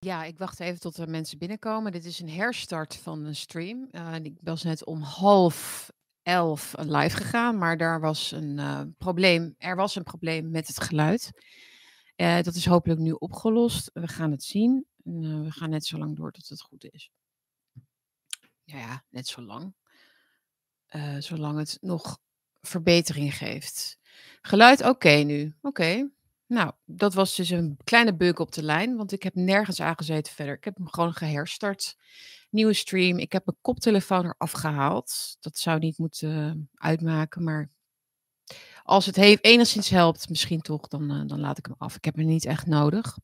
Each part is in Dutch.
Ja, ik wacht even tot er mensen binnenkomen. Dit is een herstart van een stream. Ik was net om 10:30 live gegaan, maar daar was een probleem. Er was een probleem met het geluid. Dat is hopelijk nu opgelost. We gaan het zien. We gaan net zo lang door tot het goed is. Ja, net zo lang. Zolang het nog verbetering geeft. Geluid oké nu. Oké. Nou, dat was dus een kleine bug op de lijn, want ik heb nergens aangezeten verder. Ik heb hem gewoon geherstart. Nieuwe stream. Ik heb mijn koptelefoon eraf gehaald. Dat zou niet moeten uitmaken, maar als het enigszins helpt, misschien toch, dan laat ik hem af. Ik heb hem niet echt nodig.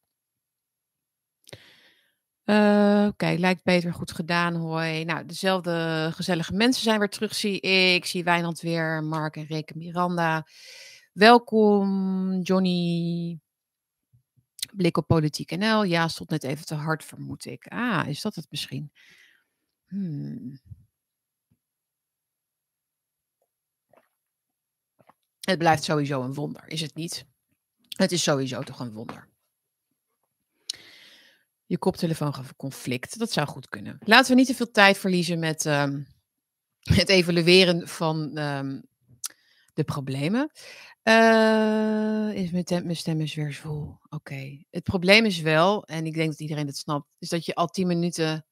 Kijk, lijkt beter, goed gedaan, hoi. Nou, dezelfde gezellige mensen zijn weer terug, zie ik. Zie Wijnand weer, Mark en Rick en Miranda. Welkom, Johnny. Blik op Politiek NL. Ja, stond net even te hard, vermoed ik. Ah, is dat het misschien? Het blijft sowieso een wonder, is het niet? Het is sowieso toch een wonder. Je koptelefoon gaf een conflict. Dat zou goed kunnen. Laten we niet te veel tijd verliezen met het evalueren van de problemen. Mijn stem is weer zwoel. Oké. Het probleem is wel, en ik denk dat iedereen dat snapt, is dat je al 10 minuten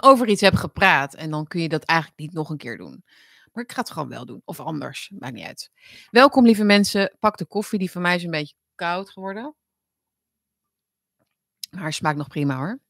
over iets hebt gepraat. En dan kun je dat eigenlijk niet nog een keer doen. Maar ik ga het gewoon wel doen. Of anders. Maakt niet uit. Welkom, lieve mensen. Pak de koffie. Die van mij is een beetje koud geworden. Maar smaakt nog prima, hoor.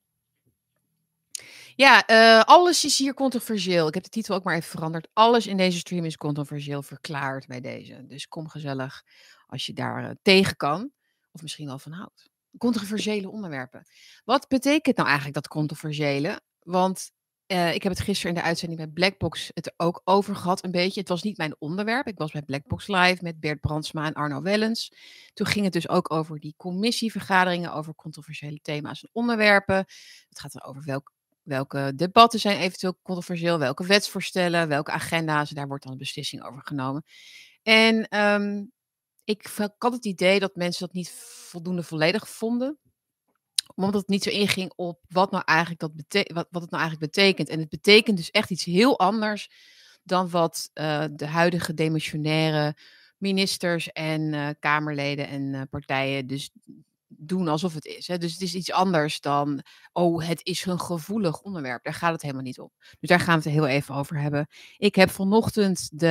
Ja, alles is hier controversieel. Ik heb de titel ook maar even veranderd. Alles in deze stream is controversieel verklaard bij deze. Dus kom gezellig als je daar tegen kan. Of misschien wel van houdt. Controversiële onderwerpen. Wat betekent nou eigenlijk dat controversiële? Want ik heb het gisteren in de uitzending bij Blackbox het er ook over gehad een beetje. Het was niet mijn onderwerp. Ik was bij Blackbox Live met Bert Brandsma en Arno Wellens. Toen ging het dus ook over die commissievergaderingen, over controversiële thema's en onderwerpen. Het gaat dan over welke debatten zijn eventueel controversieel, welke wetsvoorstellen, welke agenda's. Daar wordt dan een beslissing over genomen. En ik had het idee dat mensen dat niet voldoende volledig vonden, omdat het niet zo inging op wat het nou eigenlijk betekent. En het betekent dus echt iets heel anders dan wat de huidige demissionaire ministers en Kamerleden en partijen dus doen alsof het is. Hè. Dus het is iets anders dan, het is een gevoelig onderwerp. Daar gaat het helemaal niet om. Dus daar gaan we het heel even over hebben. Ik heb vanochtend de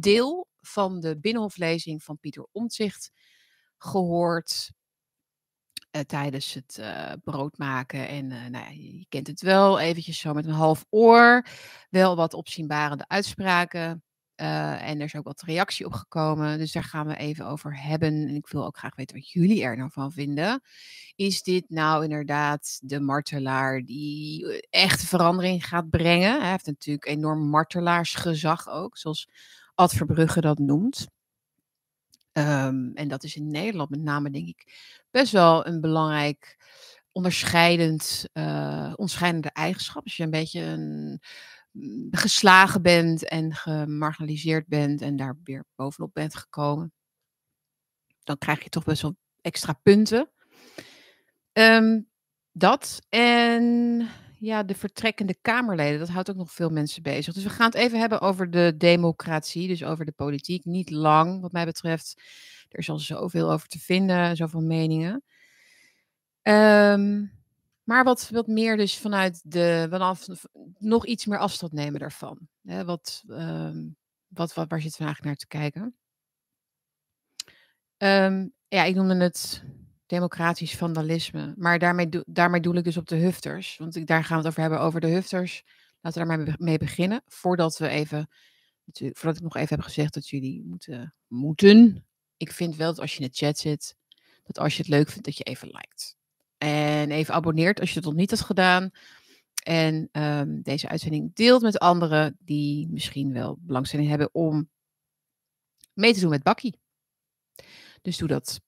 deel van de Binnenhoflezing van Pieter Omtzigt gehoord. Tijdens het broodmaken. En nou ja, je kent het wel, eventjes zo met een half oor. Wel wat opzienbarende uitspraken. En er is ook wat reactie op gekomen. Dus daar gaan we even over hebben. En ik wil ook graag weten wat jullie er nou van vinden. Is dit nou inderdaad de martelaar die echt verandering gaat brengen? Hij heeft natuurlijk enorm martelaarsgezag ook, zoals Ad Verbrugge dat noemt. En dat is in Nederland met name, denk ik, best wel een belangrijk onderscheidende eigenschap. Als je een beetje geslagen bent en gemarginaliseerd bent en daar weer bovenop bent gekomen, dan krijg je toch best wel extra punten. Dat en ja, de vertrekkende Kamerleden, dat houdt ook nog veel mensen bezig. Dus we gaan het even hebben over de democratie, dus over de politiek. Niet lang, wat mij betreft. Er is al zoveel over te vinden, zoveel meningen. Maar wat meer dus vanaf nog iets meer afstand nemen daarvan. Hè, waar zit vandaag naar te kijken? Ik noemde het democratisch vandalisme. Maar daarmee doel ik dus op de hufters. Want daar gaan we het over hebben, over de hufters. Laten we daar maar mee beginnen. Voordat ik nog even heb gezegd dat jullie moeten. Ik vind wel dat als je in de chat zit, dat als je het leuk vindt, dat je even liked. En even abonneert als je dat nog niet had gedaan. En deze uitzending deelt met anderen die misschien wel belangstelling hebben om mee te doen met Bakkie. Dus doe dat.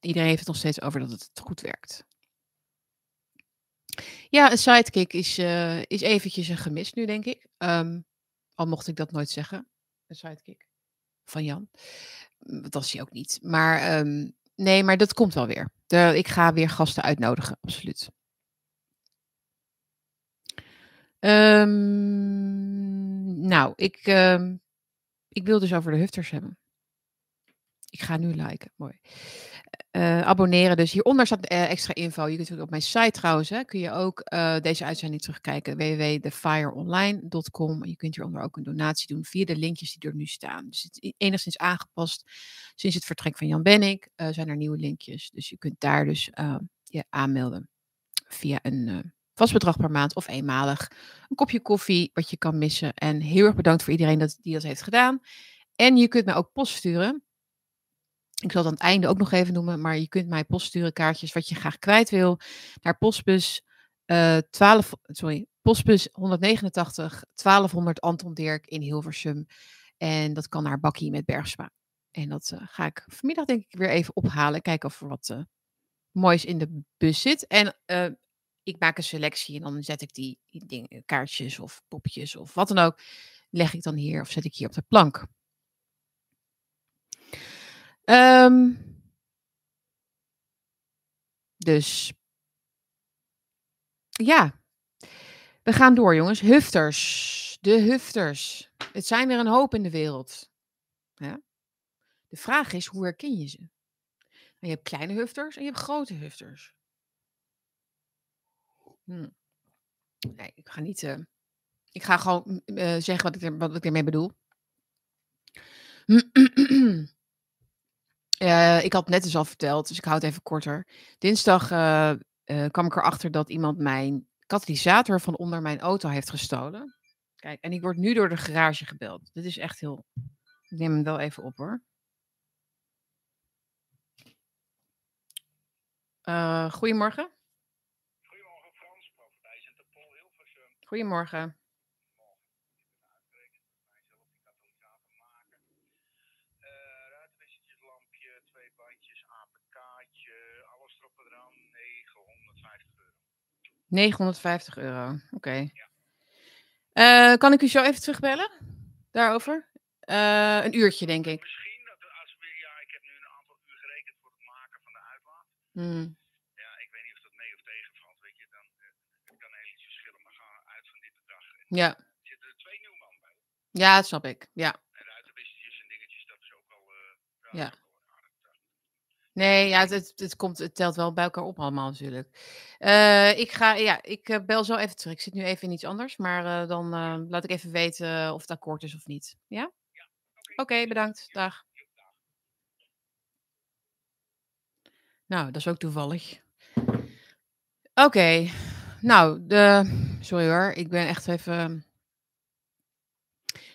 Iedereen heeft het nog steeds over dat het goed werkt. Ja, een sidekick is eventjes een gemis nu, denk ik. Al mocht ik dat nooit zeggen. Een sidekick van Jan. Dat was hij ook niet. Maar Nee, maar dat komt wel weer. Ik ga weer gasten uitnodigen, absoluut. Ik wil dus over de hufters hebben. Ik ga nu liken, mooi. Abonneren dus. Hieronder staat extra info. Je kunt op mijn site trouwens, hè, kun je ook deze uitzending terugkijken. www.thefireonline.com. Je kunt hieronder ook een donatie doen via de linkjes die er nu staan. Dus het is enigszins aangepast. Sinds het vertrek van Jan Benink zijn er nieuwe linkjes. Dus je kunt daar dus je aanmelden via een vast bedrag per maand of eenmalig. Een kopje koffie wat je kan missen. En heel erg bedankt voor iedereen die dat heeft gedaan. En je kunt mij ook post sturen. Ik zal het aan het einde ook nog even noemen, maar je kunt mij post sturen, kaartjes wat je graag kwijt wil, naar postbus 189 1200 Anton Dirk in Hilversum. En dat kan naar Bakkie met Bergsma. En dat ga ik vanmiddag denk ik weer even ophalen, kijken of er wat moois in de bus zit. En ik maak een selectie en dan zet ik die dingen, kaartjes of popjes of wat dan ook, leg ik dan hier of zet ik hier op de plank. Dus ja, we gaan door jongens. Hufters, de hufters. Het zijn er een hoop in de wereld. Ja? De vraag is, hoe herken je ze? Nou, je hebt kleine hufters en je hebt grote hufters. Nee, ik ga niet... ik ga gewoon zeggen wat ik ermee bedoel. Ik had net dus al verteld, dus ik hou het even korter. Dinsdag kwam ik erachter dat iemand mijn katalysator van onder mijn auto heeft gestolen. Kijk, en ik word nu door de garage gebeld. Dit is echt heel... Ik neem hem wel even op hoor. Goedemorgen. Goedemorgen Frans, wij zijn de Paul Hilversum. Goedemorgen. €950, oké. Ja. Kan ik u zo even terugbellen? Daarover? Een uurtje, denk ik. Misschien, ik heb nu een aantal uur gerekend voor het maken van de uitlaat. Ja, ik weet niet of dat mee of tegenvalt, weet je. Dan kan heel iets verschillen, maar gaan uit van dit bedrag. Ja. Er zitten er 2 nieuwe man bij. Ja, dat snap ik, ja. En de uitwisseltjes en dingetjes, dat is ook al... ja. Nee, ja, het telt wel bij elkaar op allemaal natuurlijk. Ik bel zo even terug. Ik zit nu even in iets anders, maar dan laat ik even weten of het akkoord is of niet. Ja? Ja. Oké, bedankt. Dag. Nou, dat is ook toevallig. Oké. Nou, sorry hoor. Ik ben echt even...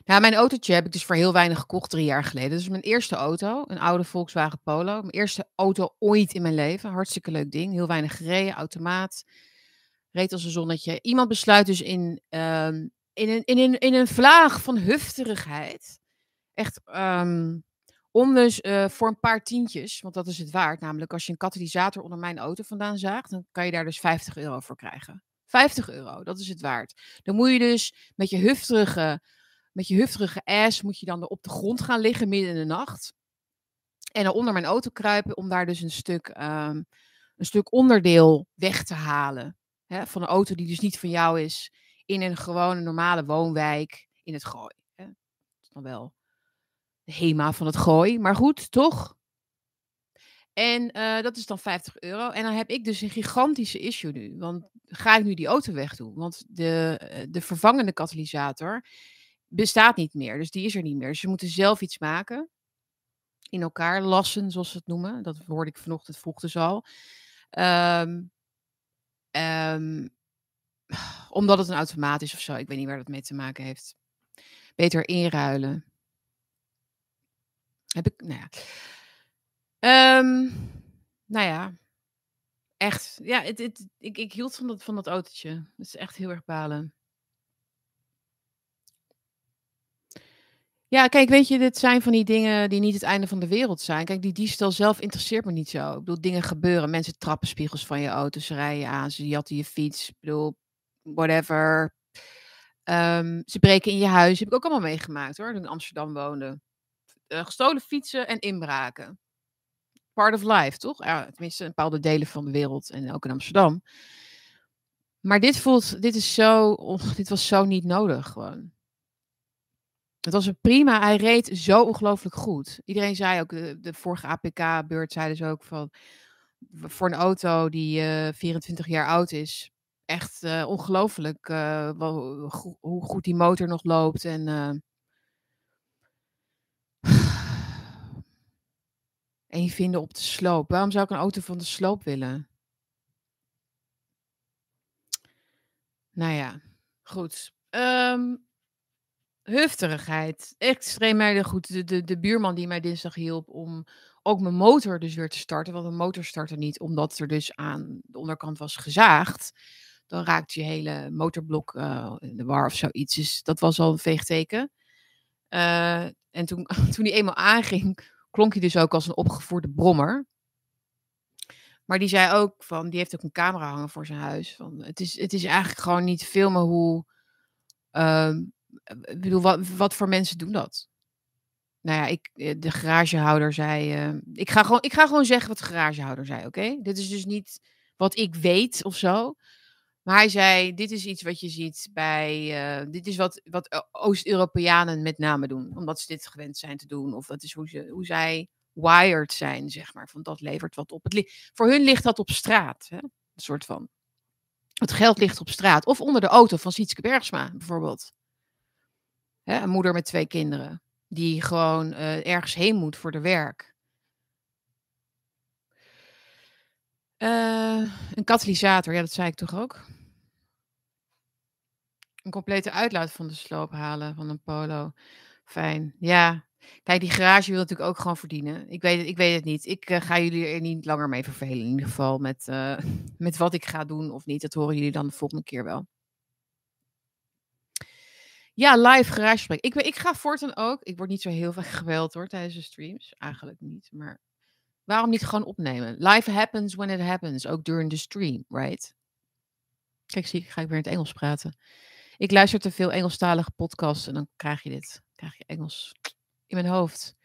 Ja, mijn autootje heb ik dus voor heel weinig gekocht 3 jaar geleden. Dus mijn eerste auto, een oude Volkswagen Polo. Mijn eerste auto ooit in mijn leven. Hartstikke leuk ding. Heel weinig gereden, automaat. Reed als een zonnetje. Iemand besluit dus in een vlaag van hufterigheid. Echt om dus voor een paar tientjes, want dat is het waard. Namelijk als je een katalysator onder mijn auto vandaan zaagt, dan kan je daar dus €50 voor krijgen. €50, dat is het waard. Dan moet je dus met je hufterige ass moet je dan op de grond gaan liggen midden in de nacht. En dan onder mijn auto kruipen om daar dus een stuk onderdeel weg te halen. Hè, van een auto die dus niet van jou is. In een gewone normale woonwijk in het Gooi. Hè. Dat is dan wel de HEMA van het Gooi. Maar goed, toch? En dat is dan €50. En dan heb ik dus een gigantische issue nu. Want ga ik nu die auto wegdoen? Want de vervangende katalysator... bestaat niet meer, dus die is er niet meer. Dus ze moeten zelf iets maken. In elkaar lassen, zoals ze het noemen. Dat hoorde ik vanochtend vroeg dus al. Omdat het een automaat is of zo. Ik weet niet waar dat mee te maken heeft. Beter inruilen. Heb ik, nou ja. Echt. Ja, ik hield van dat autootje. Dat is echt heel erg balen. Ja, kijk, weet je, dit zijn van die dingen die niet het einde van de wereld zijn. Kijk, die diefstal zelf interesseert me niet zo. Ik bedoel, dingen gebeuren. Mensen trappen spiegels van je auto's, ze rijden aan, ze jatten je fiets. Ik bedoel, whatever. Ze breken in je huis. Heb ik ook allemaal meegemaakt, hoor, toen ik in Amsterdam woonde. Gestolen fietsen en inbraken. part of life, toch? Ja, tenminste, in bepaalde delen van de wereld en ook in Amsterdam. Maar dit was zo niet nodig gewoon. Het was een prima, hij reed zo ongelooflijk goed. Iedereen zei ook, de vorige APK-beurt zeiden ze ook van, voor een auto die 24 jaar oud is, echt ongelooflijk hoe goed die motor nog loopt. En één vinden op de sloop. Waarom zou ik een auto van de sloop willen? Nou ja, goed. Hufterigheid. Extreem goed. De buurman die mij dinsdag hielp om ook mijn motor dus weer te starten. Want mijn motor startte niet, omdat er dus aan de onderkant was gezaagd. Dan raakt je hele motorblok in de war of zoiets. Dus dat was al een veegteken. En toen die eenmaal aanging, klonk hij dus ook als een opgevoerde brommer. Maar die zei ook van, die heeft ook een camera hangen voor zijn huis. Van, het is eigenlijk gewoon niet te filmen hoe... Ik bedoel, wat voor mensen doen dat? Nou ja, de garagehouder zei... Ik ga gewoon zeggen wat de garagehouder zei, oké? Dit is dus niet wat ik weet of zo. Maar hij zei, dit is iets wat je ziet bij... dit is wat Oost-Europeanen met name doen. Omdat ze dit gewend zijn te doen. Of dat is hoe zij wired zijn, zeg maar. Van dat levert wat op. Voor hun ligt dat op straat. Hè? Een soort van... Het geld ligt op straat. Of onder de auto van Sietske Bergsma, bijvoorbeeld. Hè? Een moeder met 2 kinderen. Die gewoon ergens heen moet voor de werk. Een katalysator, ja, dat zei ik toch ook? Een complete uitlaat van de sloop halen van een Polo. Fijn, ja. Kijk, die garage wil natuurlijk ook gewoon verdienen. Ik weet het niet. Ik ga jullie er niet langer mee vervelen, in ieder geval. Met wat ik ga doen of niet. Dat horen jullie dan de volgende keer wel. Ja, live garage spreken. Ik ga voortaan ook. Ik word niet zo heel vaak geweld hoor tijdens de streams. Eigenlijk niet, maar... Waarom niet gewoon opnemen? Life happens when it happens. Ook during the stream, right? Kijk, zie ik, ga ik weer in het Engels praten. Ik luister te veel Engelstalige podcasts en dan krijg je dit. Dan krijg je Engels in mijn hoofd.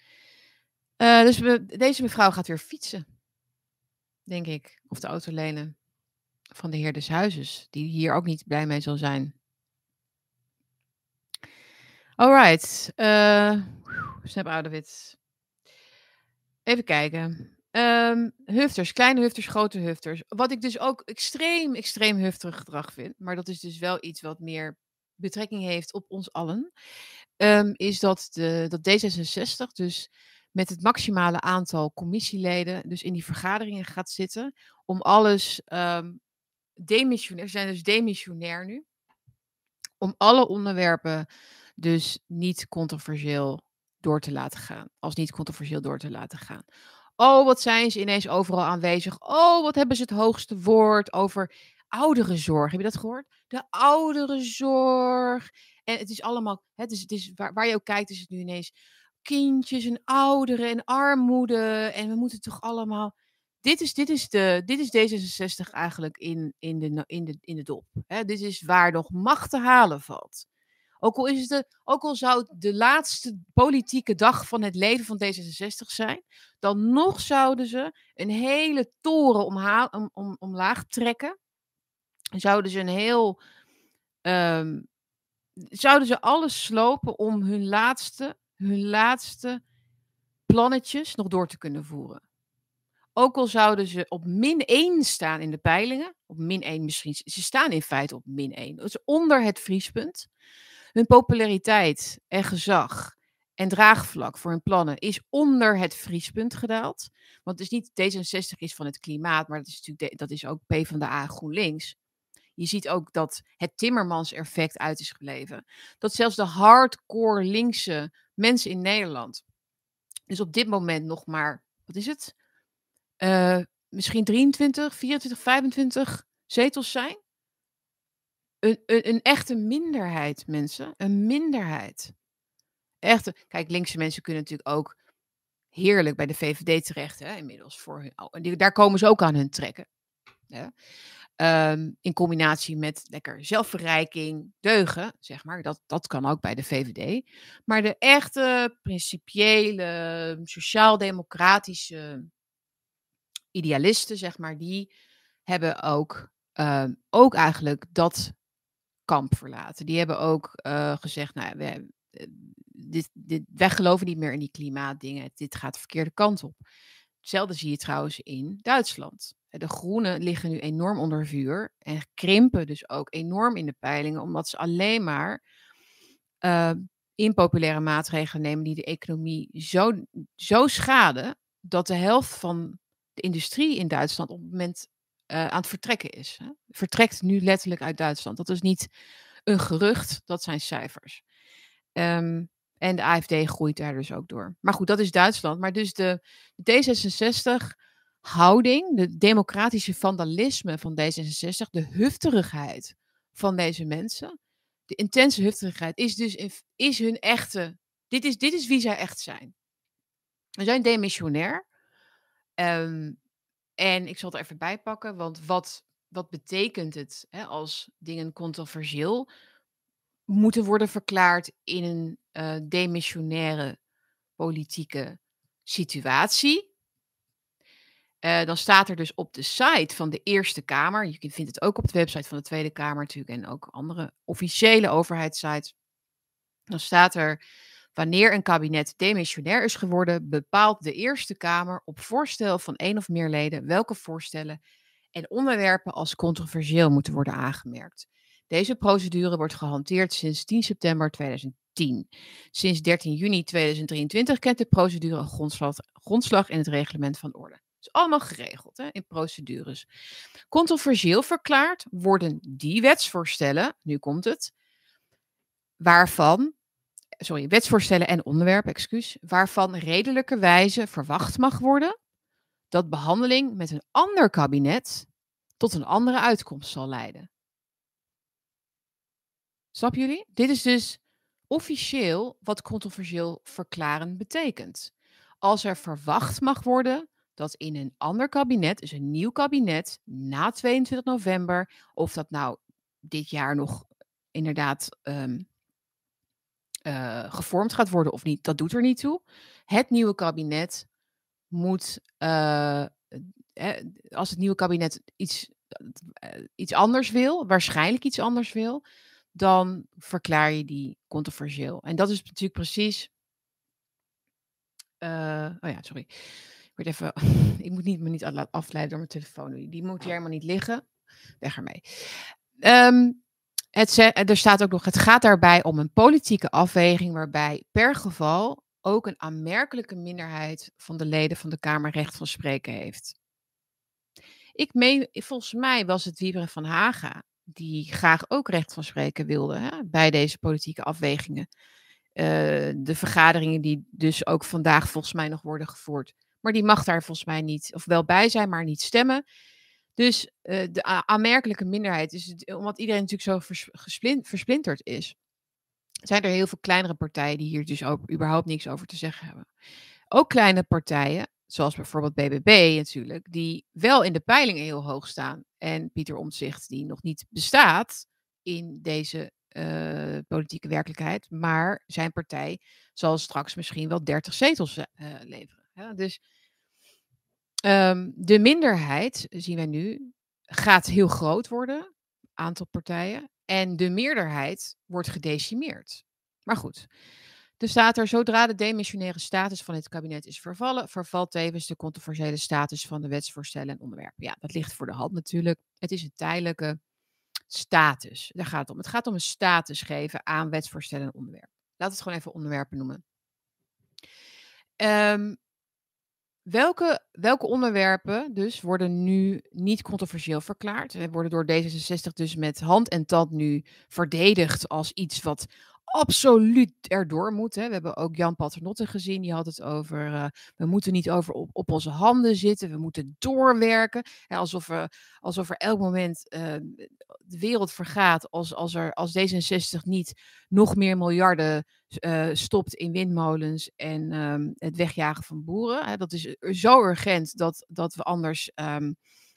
Deze mevrouw gaat weer fietsen. Denk ik. Of de auto lenen van de heer des huizes. Die hier ook niet blij mee zal zijn. Alright. Snap out of it. Even kijken. Hufters, kleine hufters, grote hufters. Wat ik dus ook extreem hufterig gedrag vind, maar dat is dus wel iets wat meer betrekking heeft op ons allen, is dat D66 dus met het maximale aantal commissieleden dus in die vergaderingen gaat zitten om alles demissionair, ze zijn dus demissionair nu, om alle onderwerpen dus niet controversieel door te laten gaan. Als niet controversieel door te laten gaan. Oh, wat zijn ze ineens overal aanwezig. Oh, wat hebben ze het hoogste woord over ouderenzorg. Heb je dat gehoord? De ouderenzorg. En het is allemaal... Het is waar je ook kijkt is het nu ineens... Kindjes en ouderen en armoede. En we moeten toch allemaal... Dit is D66 eigenlijk in de dop. Hè? Dit is waar nog macht te halen valt. Ook al zou het de laatste politieke dag van het leven van D66 zijn, dan nog zouden ze een hele toren omlaag trekken. Zouden ze alles slopen om hun laatste plannetjes nog door te kunnen voeren. Ook al zouden ze op -1 staan in de peilingen, op -1 misschien, ze staan in feite op -1, dat is onder het vriespunt. Hun populariteit en gezag en draagvlak voor hun plannen is onder het vriespunt gedaald. Want het is niet D66 is van het klimaat, maar dat is ook PvdA GroenLinks. Je ziet ook dat het Timmermans-effect uit is gebleven. Dat zelfs de hardcore linkse mensen in Nederland, dus op dit moment nog maar, wat is het? Misschien 23, 24, 25 zetels zijn. Een echte minderheid, mensen. Een minderheid. Echte, kijk, linkse mensen kunnen natuurlijk ook heerlijk bij de VVD terecht. Hè, inmiddels voor hun, daar komen ze ook aan hun trekken. Hè. In combinatie met lekker zelfverrijking, deugen, zeg maar. Dat kan ook bij de VVD. Maar de echte, principiële, sociaal-democratische idealisten, zeg maar, die hebben ook eigenlijk dat kamp verlaten. Die hebben ook gezegd, nou, wij geloven niet meer in die klimaatdingen. Dit gaat de verkeerde kant op. Hetzelfde zie je trouwens in Duitsland. De groenen liggen nu enorm onder vuur en krimpen dus ook enorm in de peilingen, omdat ze alleen maar impopulaire maatregelen nemen die de economie zo schaden dat de helft van de industrie in Duitsland op het moment aan het vertrekken is. Hè? Vertrekt nu letterlijk uit Duitsland. Dat is niet een gerucht, dat zijn cijfers. En de AfD groeit daar dus ook door. Maar goed, dat is Duitsland. Maar dus de D66-houding, de democratische vandalisme van D66, de hufterigheid van deze mensen, de intense hufterigheid, is hun echte... Dit is wie zij echt zijn. Ze zijn demissionair. En ik zal het er even bij pakken, want wat betekent het, hè, als dingen controversieel moeten worden verklaard in een demissionaire politieke situatie? Dan staat er dus op de site van de Eerste Kamer, je vindt het ook op de website van de Tweede Kamer natuurlijk en ook andere officiële overheidssites, dan staat er: wanneer een kabinet demissionair is geworden, bepaalt de Eerste Kamer op voorstel van 1 of meer leden welke voorstellen en onderwerpen als controversieel moeten worden aangemerkt. Deze procedure wordt gehanteerd sinds 10 september 2010. Sinds 13 juni 2023 kent de procedure een grondslag in het reglement van orde. Het is allemaal geregeld, hè, in procedures. Controversieel verklaard worden die wetsvoorstellen, nu komt het, wetsvoorstellen en onderwerpen, waarvan redelijkerwijze verwacht mag worden dat behandeling met een ander kabinet tot een andere uitkomst zal leiden. Snappen jullie? Dit is dus officieel wat controversieel verklaren betekent. Als er verwacht mag worden dat in een ander kabinet, dus een nieuw kabinet, na 22 november, of dat nou dit jaar nog inderdaad gevormd gaat worden of niet, dat doet er niet toe. Het nieuwe kabinet moet, als het nieuwe kabinet iets anders wil, waarschijnlijk iets anders wil, dan verklaar je die controversieel. En dat is natuurlijk precies... Ik moet me niet afleiden door mijn telefoon nu. Die moet hier helemaal niet liggen. Weg ermee. Er staat ook nog: het gaat daarbij om een politieke afweging waarbij per geval ook een aanmerkelijke minderheid van de leden van de Kamer recht van spreken heeft. Volgens mij was het Wiebren van Haga die graag ook recht van spreken wilde, hè, bij deze politieke afwegingen. De vergaderingen die dus ook vandaag volgens mij nog worden gevoerd. Maar die mag daar volgens mij niet, of wel bij zijn, maar niet stemmen. Dus de aanmerkelijke minderheid, omdat iedereen natuurlijk zo versplinterd is, zijn er heel veel kleinere partijen die hier dus ook überhaupt niks over te zeggen hebben. Ook kleine partijen, zoals bijvoorbeeld BBB natuurlijk, die wel in de peilingen heel hoog staan. En Pieter Omtzigt, die nog niet bestaat in deze politieke werkelijkheid, maar zijn partij zal straks misschien wel 30 zetels leveren. Ja, dus... de minderheid, zien wij nu, gaat heel groot worden, aantal partijen, en de meerderheid wordt gedecimeerd. Maar goed, er staat er: zodra de demissionaire status van het kabinet is vervallen, vervalt tevens de controversiële status van de wetsvoorstellen en onderwerpen. Ja, dat ligt voor de hand natuurlijk. Het is een tijdelijke status, daar gaat het om. Het gaat om een status geven aan wetsvoorstellen en onderwerpen. Laten we het gewoon even onderwerpen noemen. Welke onderwerpen dus worden nu niet controversieel verklaard? Ze worden door D66 dus met hand en tand nu verdedigd als iets wat absoluut erdoor moet. Hè. We hebben ook Jan Paternotte gezien, die had het over... we moeten niet op onze handen zitten, we moeten doorwerken. Hè, alsof er elk moment de wereld vergaat als D66 niet nog meer miljarden stopt in windmolens en het wegjagen van boeren. Hè. Dat is zo urgent dat we anders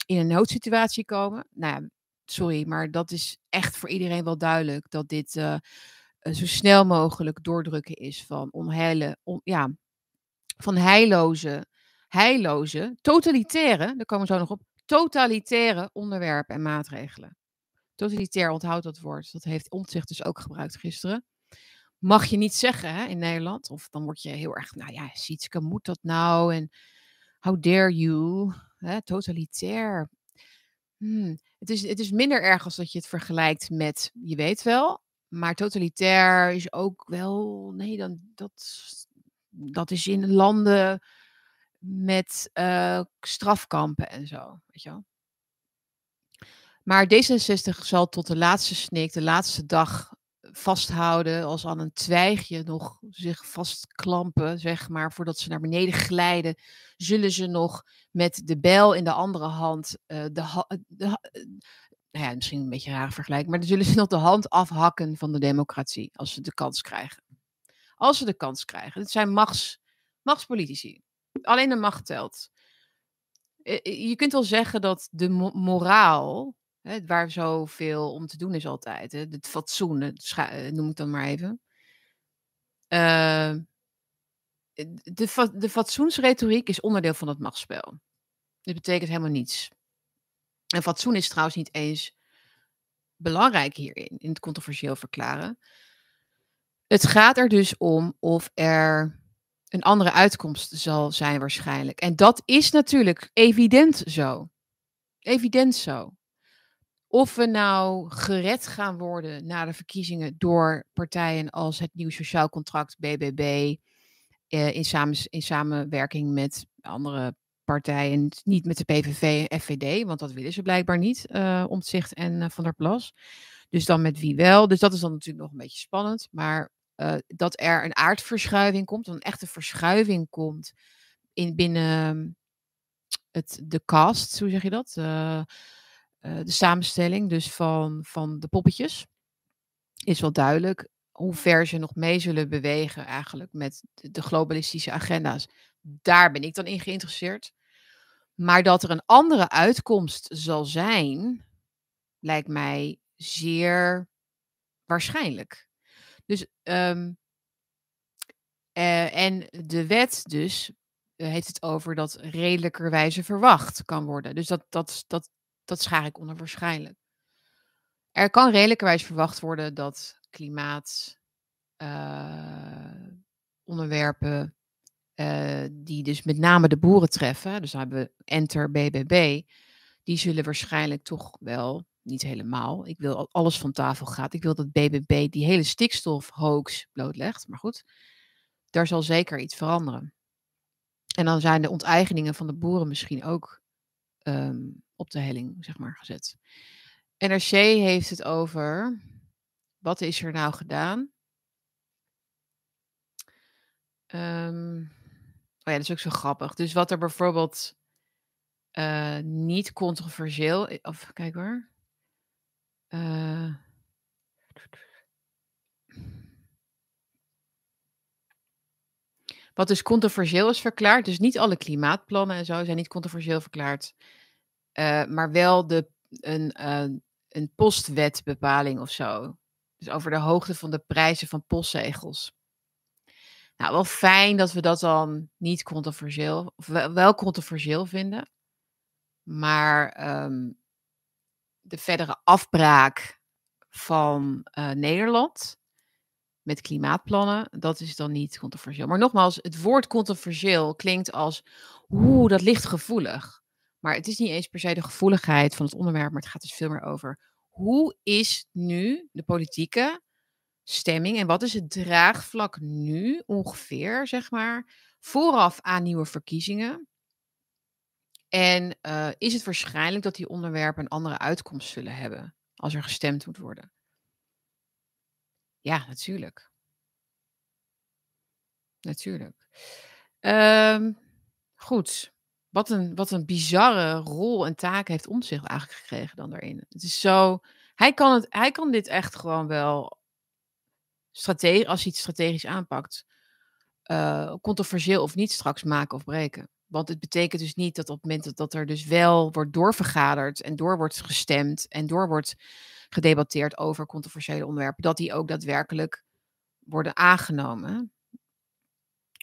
in een noodsituatie komen. Nou ja, sorry, maar dat is echt voor iedereen wel duidelijk dat dit... zo snel mogelijk doordrukken is van heilloze heilloze, totalitaire, daar komen we zo nog op, totalitaire onderwerpen en maatregelen. Totalitair, onthoud dat woord. Dat heeft Omtzigt dus ook gebruikt gisteren. Mag je niet zeggen, hè, in Nederland. Of dan word je heel erg, nou ja, Sietske, moet dat nou? En how dare you? Hè, totalitair. Het is minder erg als dat je het vergelijkt met, je weet wel. Maar totalitair is ook wel, nee, dan, dat is in landen met strafkampen en zo, weet je wel. Maar D66 zal tot de laatste snik, de laatste dag vasthouden, als aan een twijgje nog zich vastklampen, zeg maar, voordat ze naar beneden glijden, zullen ze nog met de bijl in de andere hand, nou ja, misschien een beetje een rare vergelijking, maar dan zullen ze nog de hand afhakken van de democratie, als ze de kans krijgen. Als ze de kans krijgen. Het zijn machtspolitici. Alleen de macht telt. Je kunt wel zeggen dat de moraal, hè, waar zoveel om te doen is altijd, hè, het fatsoen, noem ik dan maar even. De fatsoensretoriek is onderdeel van het machtsspel. Dit betekent helemaal niets. En fatsoen is trouwens niet eens belangrijk hierin, in het controversieel verklaren. Het gaat er dus om of er een andere uitkomst zal zijn waarschijnlijk. En dat is natuurlijk evident zo. Evident zo. Of we nou gered gaan worden na de verkiezingen door partijen als het Nieuw Sociaal Contract, BBB, in samenwerking met andere partijen, niet met de PVV en FVD, want dat willen ze blijkbaar niet, Omtzigt en Van der Plas. Dus dan met wie wel. Dus dat is dan natuurlijk nog een beetje spannend. Maar dat er een aardverschuiving komt, een echte verschuiving komt binnen de cast, hoe zeg je dat? De samenstelling dus van de poppetjes, is wel duidelijk hoe ver ze nog mee zullen bewegen eigenlijk met de globalistische agenda's. Daar ben ik dan in geïnteresseerd. Maar dat er een andere uitkomst zal zijn, lijkt mij zeer waarschijnlijk. Dus, en de wet dus heeft het over dat redelijkerwijze verwacht kan worden. Dus dat schaar ik onder waarschijnlijk. Er kan redelijkerwijs verwacht worden dat klimaatonderwerpen, die dus met name de boeren treffen, dus dan hebben we enter BBB, die zullen waarschijnlijk toch wel, niet helemaal, ik wil alles van tafel gaat, ik wil dat BBB die hele stikstofhoax blootlegt, maar goed, daar zal zeker iets veranderen. En dan zijn de onteigeningen van de boeren misschien ook op de helling, zeg maar, gezet. NRC heeft het over, wat is er nou gedaan? Oh ja, dat is ook zo grappig. Dus wat er bijvoorbeeld niet controversieel... Of, kijk hoor. Wat dus controversieel is verklaard. Dus niet alle klimaatplannen en zo zijn niet controversieel verklaard. Maar wel een postwetbepaling of zo. Dus over de hoogte van de prijzen van postzegels. Nou, wel fijn dat we dat dan niet controversieel, of wel controversieel vinden. Maar de verdere afbraak van Nederland met klimaatplannen, dat is dan niet controversieel. Maar nogmaals, het woord controversieel klinkt als, dat ligt gevoelig. Maar het is niet eens per se de gevoeligheid van het onderwerp, maar het gaat dus veel meer over, hoe is nu de politieke stemming en wat is het draagvlak nu ongeveer, zeg maar, vooraf aan nieuwe verkiezingen? En is het waarschijnlijk dat die onderwerpen een andere uitkomst zullen hebben als er gestemd moet worden? Ja, natuurlijk. Natuurlijk. Goed. Wat een bizarre rol en taak heeft Omtzigt eigenlijk gekregen dan daarin. Het is zo, hij kan dit echt gewoon wel, als hij het strategisch aanpakt, controversieel of niet straks maken of breken. Want het betekent dus niet dat op het moment dat er dus wel wordt doorvergaderd en door wordt gestemd en door wordt gedebatteerd over controversiële onderwerpen, dat die ook daadwerkelijk worden aangenomen.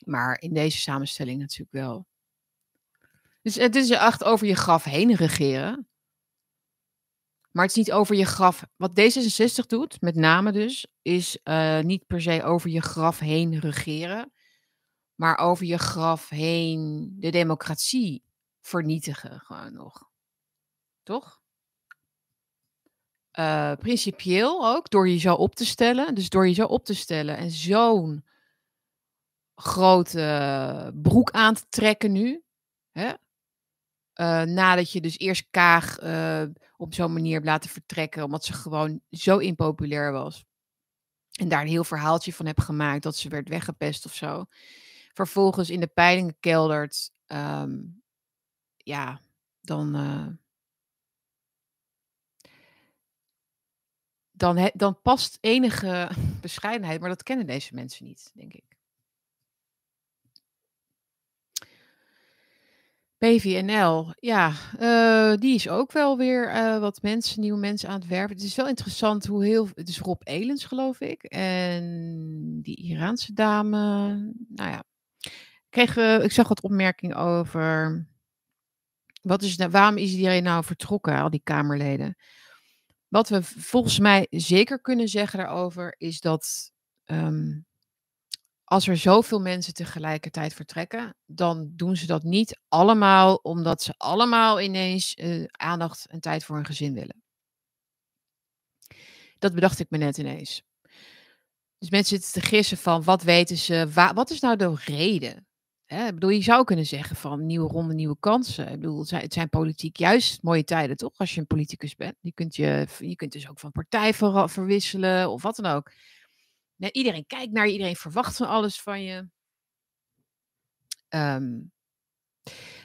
Maar in deze samenstelling natuurlijk wel. Dus het is echt over je graf heen regeren. Maar het is niet over je graf. Wat D66 doet, met name dus, is niet per se over je graf heen regeren. Maar over je graf heen de democratie vernietigen gewoon nog. Toch? Principieel ook, door je zo op te stellen. Dus door je zo op te stellen en zo'n grote broek aan te trekken nu. Hè? Nadat je dus eerst Kaag op zo'n manier hebt laten vertrekken, omdat ze gewoon zo impopulair was. En daar een heel verhaaltje van hebt gemaakt, dat ze werd weggepest of zo. Vervolgens in de peilingen keldert. Ja, dan... Dan past enige bescheidenheid, maar dat kennen deze mensen niet, denk ik. PVNL, ja, die is ook wel weer wat mensen, nieuwe mensen aan het werven. Het is wel interessant hoe heel... Het is Rob Elens, geloof ik. En die Iraanse dame, nou ja. Ik zag wat opmerking over... Waarom is iedereen nou vertrokken, al die Kamerleden? Wat we volgens mij zeker kunnen zeggen daarover is dat als er zoveel mensen tegelijkertijd vertrekken, dan doen ze dat niet allemaal omdat ze allemaal ineens aandacht en tijd voor hun gezin willen. Dat bedacht ik me net ineens. Dus mensen zitten te gissen van wat weten ze, wat is nou de reden? Hè? Ik bedoel, je zou kunnen zeggen van nieuwe ronde, nieuwe kansen. Ik bedoel, het zijn politiek juist mooie tijden, toch? Als je een politicus bent. Je kunt dus ook van partij verwisselen of wat dan ook. Nee, iedereen kijkt naar je, iedereen verwacht van alles van je.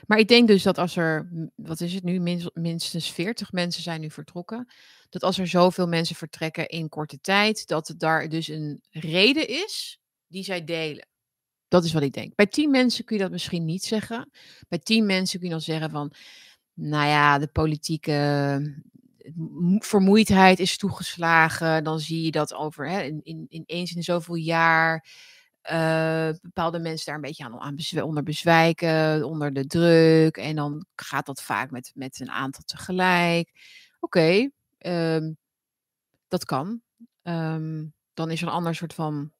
Maar ik denk dus dat als er, wat is het nu, minstens 40 mensen zijn nu vertrokken. Dat als er zoveel mensen vertrekken in korte tijd, dat daar dus een reden is die zij delen. Dat is wat ik denk. Bij 10 mensen kun je dat misschien niet zeggen. Bij 10 mensen kun je dan zeggen van, nou ja, de politieke vermoeidheid is toegeslagen. Dan zie je dat over, hè, ineens in zoveel jaar bepaalde mensen daar een beetje onder bezwijken, onder de druk. En dan gaat dat vaak met een aantal tegelijk. Oké, dat kan. Dan is er een ander soort van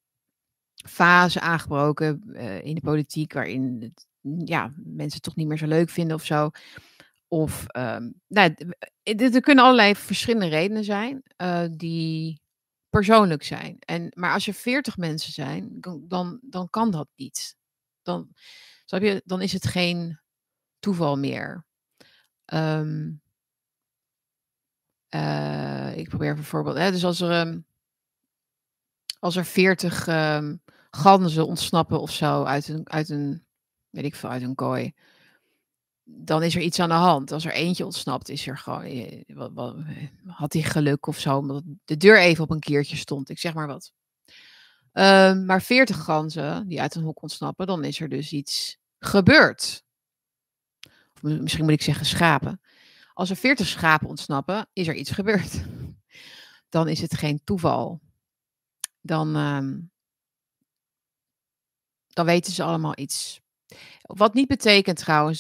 fase aangebroken in de politiek, waarin het, ja, mensen het toch niet meer zo leuk vinden of zo. Of, nou, er kunnen allerlei verschillende redenen zijn die persoonlijk zijn. Maar als er 40 mensen zijn, dan kan dat niet. Dan is het geen toeval meer. Ik probeer bijvoorbeeld... Dus als er 40 ganzen ontsnappen of zo uit een kooi... Dan is er iets aan de hand. Als er eentje ontsnapt, is er gewoon... Had hij geluk of zo, omdat de deur even op een kiertje stond. Ik zeg maar wat. Maar 40 ganzen die uit een hok ontsnappen, dan is er dus iets gebeurd. Of misschien moet ik zeggen schapen. Als er 40 schapen ontsnappen, is er iets gebeurd. Dan is het geen toeval. Dan weten ze allemaal iets. Wat niet betekent trouwens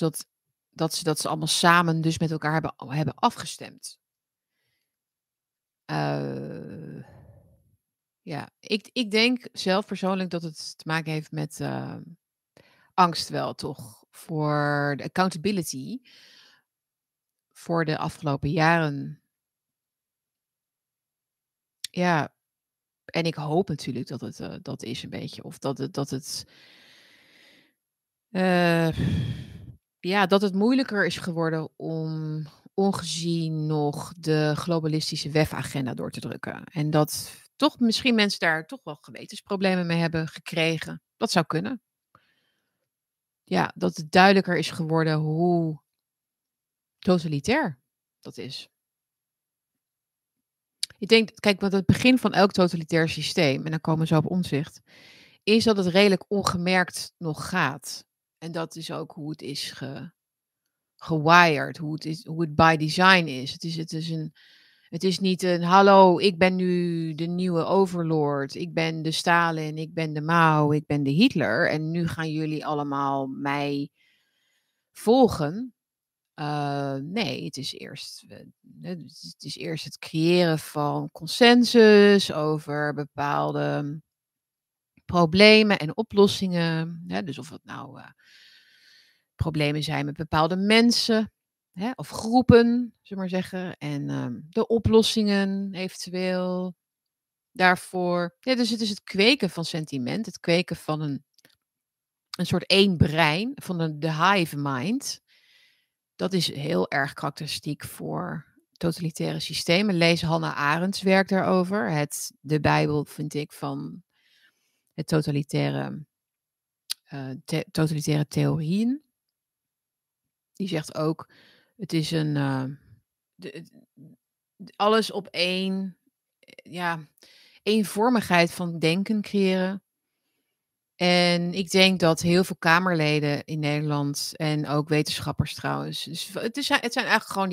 dat ze allemaal samen dus met elkaar hebben afgestemd. Ja, ik denk zelf persoonlijk dat het te maken heeft met angst wel toch. Voor de accountability. Voor de afgelopen jaren. Ja, en ik hoop natuurlijk dat het dat is een beetje. Of dat het... Ja, dat het moeilijker is geworden om ongezien nog de globalistische WEF-agenda door te drukken. En dat toch misschien mensen daar toch wel gewetensproblemen mee hebben gekregen. Dat zou kunnen. Ja, dat het duidelijker is geworden hoe totalitair dat is. Ik denk, kijk, want het begin van elk totalitair systeem, en dan komen we zo op Omtzigt, is dat het redelijk ongemerkt nog gaat. En dat is ook hoe het is gewired, hoe het by design is. Het is niet een hallo, ik ben nu de nieuwe overlord, ik ben de Stalin, ik ben de Mao, ik ben de Hitler. En nu gaan jullie allemaal mij volgen. Nee, het is eerst het creëren van consensus over bepaalde problemen en oplossingen. Hè? Dus of het nou problemen zijn met bepaalde mensen, hè? Of groepen, zullen we maar zeggen. En de oplossingen eventueel daarvoor. Ja, dus het is het kweken van sentiment, het kweken van een soort één brein, van de hive mind. Dat is heel erg karakteristiek voor totalitaire systemen. Lees Hannah Arendts werk daarover. De Bijbel, vind ik, van het totalitaire theorieën. Die zegt ook, het is een... alles op één... Ja, eenvormigheid van denken creëren. En ik denk dat heel veel Kamerleden in Nederland en ook wetenschappers trouwens. Dus het zijn eigenlijk gewoon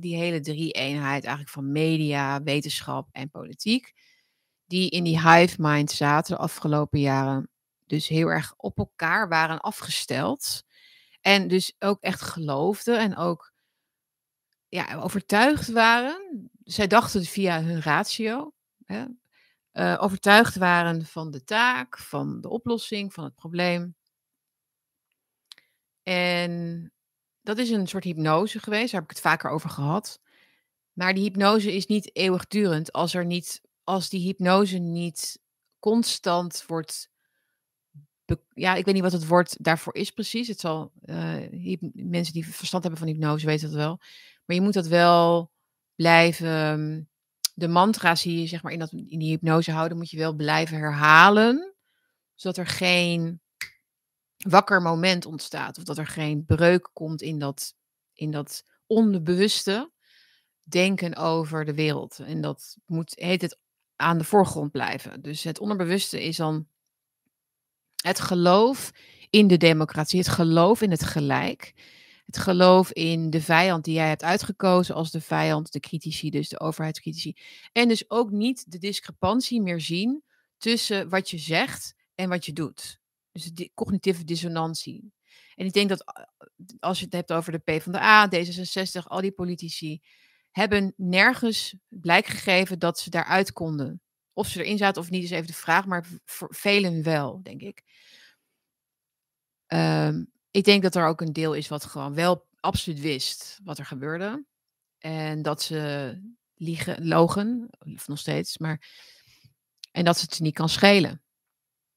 die hele drie-eenheid eigenlijk van media, wetenschap en politiek. Die in die hive mind zaten de afgelopen jaren. Dus heel erg op elkaar waren afgesteld. En dus ook echt geloofden en ook overtuigd waren. Zij dachten via hun ratio. Hè? Overtuigd waren van de taak, van de oplossing, van het probleem. En dat is een soort hypnose geweest, daar heb ik het vaker over gehad. Maar die hypnose is niet eeuwigdurend als die hypnose niet constant wordt... ik weet niet wat het woord daarvoor is precies. Het zal mensen die verstand hebben van hypnose weten dat wel. Maar je moet dat wel blijven... De mantra's die je in die hypnose houden, moet je wel blijven herhalen. Zodat er geen wakker moment ontstaat. Of dat er geen breuk komt in dat onbewuste denken over de wereld. En dat moet aan de voorgrond blijven. Dus het onderbewuste is dan het geloof in de democratie. Het geloof in het gelijk. Het geloof in de vijand die jij hebt uitgekozen als de vijand, de critici, dus de overheidscritici. En dus ook niet de discrepantie meer zien tussen wat je zegt en wat je doet. Dus de cognitieve dissonantie. En ik denk dat als je het hebt over de PvdA, D66, al die politici hebben nergens blijk gegeven dat ze daaruit konden. Of ze erin zaten of niet is even de vraag, maar velen wel, denk ik. Ik denk dat er ook een deel is wat gewoon wel absoluut wist wat er gebeurde. En dat ze logen, of nog steeds, maar... En dat ze het niet kan schelen.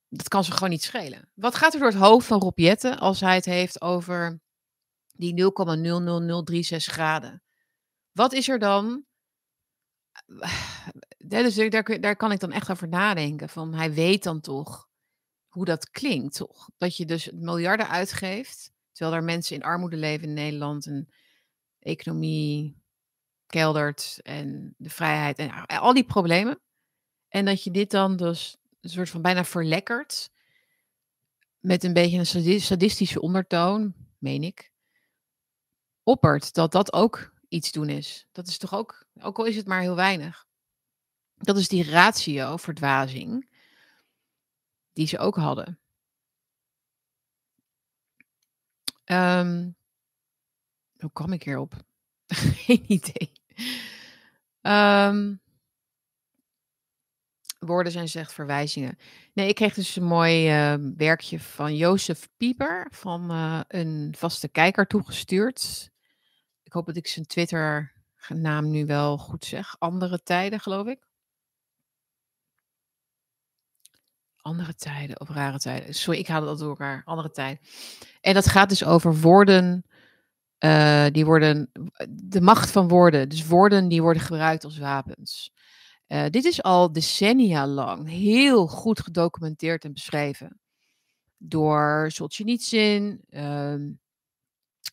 Dat kan ze gewoon niet schelen. Wat gaat er door het hoofd van Rob Jetten als hij het heeft over die 0,00036 graden? Wat is er dan... Dus daar kan ik dan echt over nadenken. Van, hij weet dan toch... hoe dat klinkt, toch? Dat je dus miljarden uitgeeft, terwijl er mensen in armoede leven in Nederland en economie keldert en de vrijheid en al die problemen. En dat je dit dan dus een soort van bijna verlekkert met een beetje een sadistische ondertoon, meen ik, oppert dat ook iets doen is. Dat is toch ook al is het maar heel weinig. Dat is die ratio-verdwazing die ze ook hadden. Hoe kwam ik hierop? Geen idee. Woorden zijn slechts verwijzingen. Nee, ik kreeg dus een mooi werkje van Jozef Pieper, van een vaste kijker toegestuurd. Ik hoop dat ik zijn Twitter naam nu wel goed zeg. Andere tijden, geloof ik. Andere tijden of rare tijden. Sorry, ik haal het al door elkaar. Andere tijden. En dat gaat dus over woorden. De macht van woorden. Dus woorden die worden gebruikt als wapens. Dit is al decennia lang heel goed gedocumenteerd en beschreven. Door Solzhenitsyn.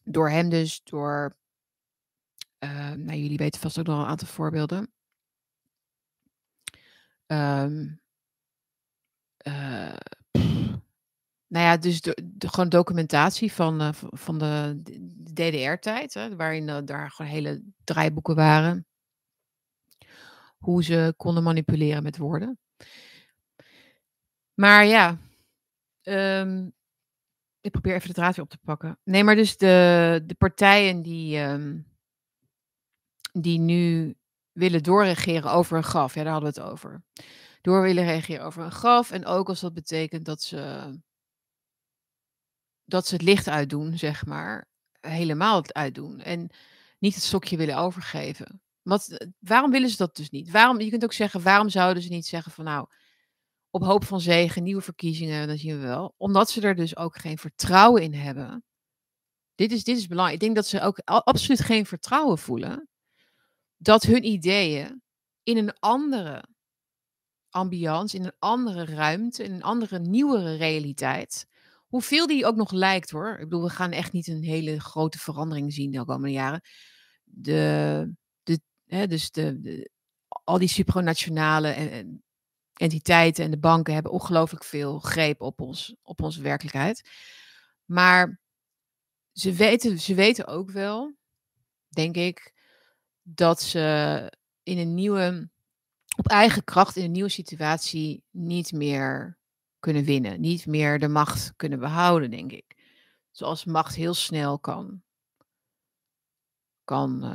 Door hem dus. Door... jullie weten vast ook nog een aantal voorbeelden. Dus gewoon documentatie van de DDR-tijd, waarin daar gewoon hele draaiboeken waren. Hoe ze konden manipuleren met woorden. Maar Ik probeer even de draad weer op te pakken. Nee, maar dus de partijen die nu willen doorregeren over een graf. Ja, daar hadden we het over. Door willen regeren over een graf. En ook als dat betekent dat ze het licht uitdoen, zeg maar. Helemaal het uitdoen. En niet het stokje willen overgeven. Want waarom willen ze dat dus niet? Je kunt ook zeggen, waarom zouden ze niet zeggen van nou, op hoop van zegen, nieuwe verkiezingen, dat zien we wel. Omdat ze er dus ook geen vertrouwen in hebben. Dit is belangrijk. Ik denk dat ze ook absoluut geen vertrouwen voelen dat hun ideeën in een andere ambiance, in een andere ruimte, in een andere, nieuwere realiteit, hoeveel die ook nog lijkt hoor. Ik bedoel, we gaan echt niet een hele grote verandering zien de komende jaren. Al die supranationale entiteiten en de banken hebben ongelooflijk veel greep op onze werkelijkheid. Maar ze weten ook wel, denk ik, dat ze op eigen kracht in een nieuwe situatie niet meer kunnen winnen. Niet meer de macht kunnen behouden, denk ik. Zoals macht heel snel kan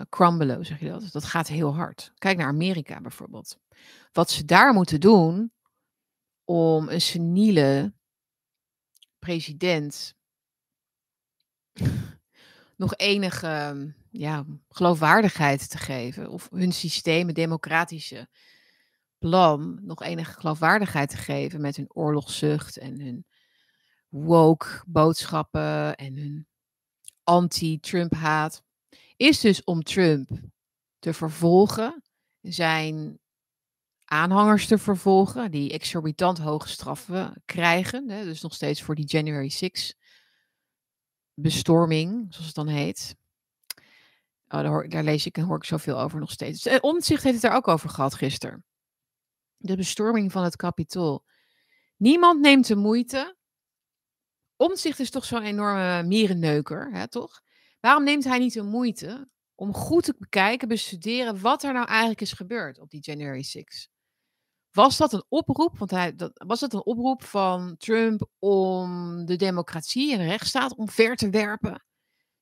crumbelen, zeg je dat? Dat gaat heel hard. Kijk naar Amerika bijvoorbeeld. Wat ze daar moeten doen om een seniele president nog enige geloofwaardigheid te geven, of hun systeem, het democratische plan, nog enige geloofwaardigheid te geven met hun oorlogszucht en hun woke boodschappen en hun anti-Trump haat, is dus om Trump te vervolgen, zijn aanhangers te vervolgen, die exorbitant hoge straffen krijgen. Hè, dus nog steeds voor die January 6 bestorming, zoals het dan heet. Oh, daar lees ik en hoor ik zoveel over nog steeds. Omtzigt heeft het daar ook over gehad gisteren. De bestorming van het Kapitool. Niemand neemt de moeite. Omtzigt is toch zo'n enorme mierenneuker, hè, toch? Waarom neemt hij niet de moeite om goed te bekijken, bestuderen wat er nou eigenlijk is gebeurd op die January 6? Was dat een oproep? Was dat een oproep van Trump om de democratie en de rechtsstaat omver te werpen?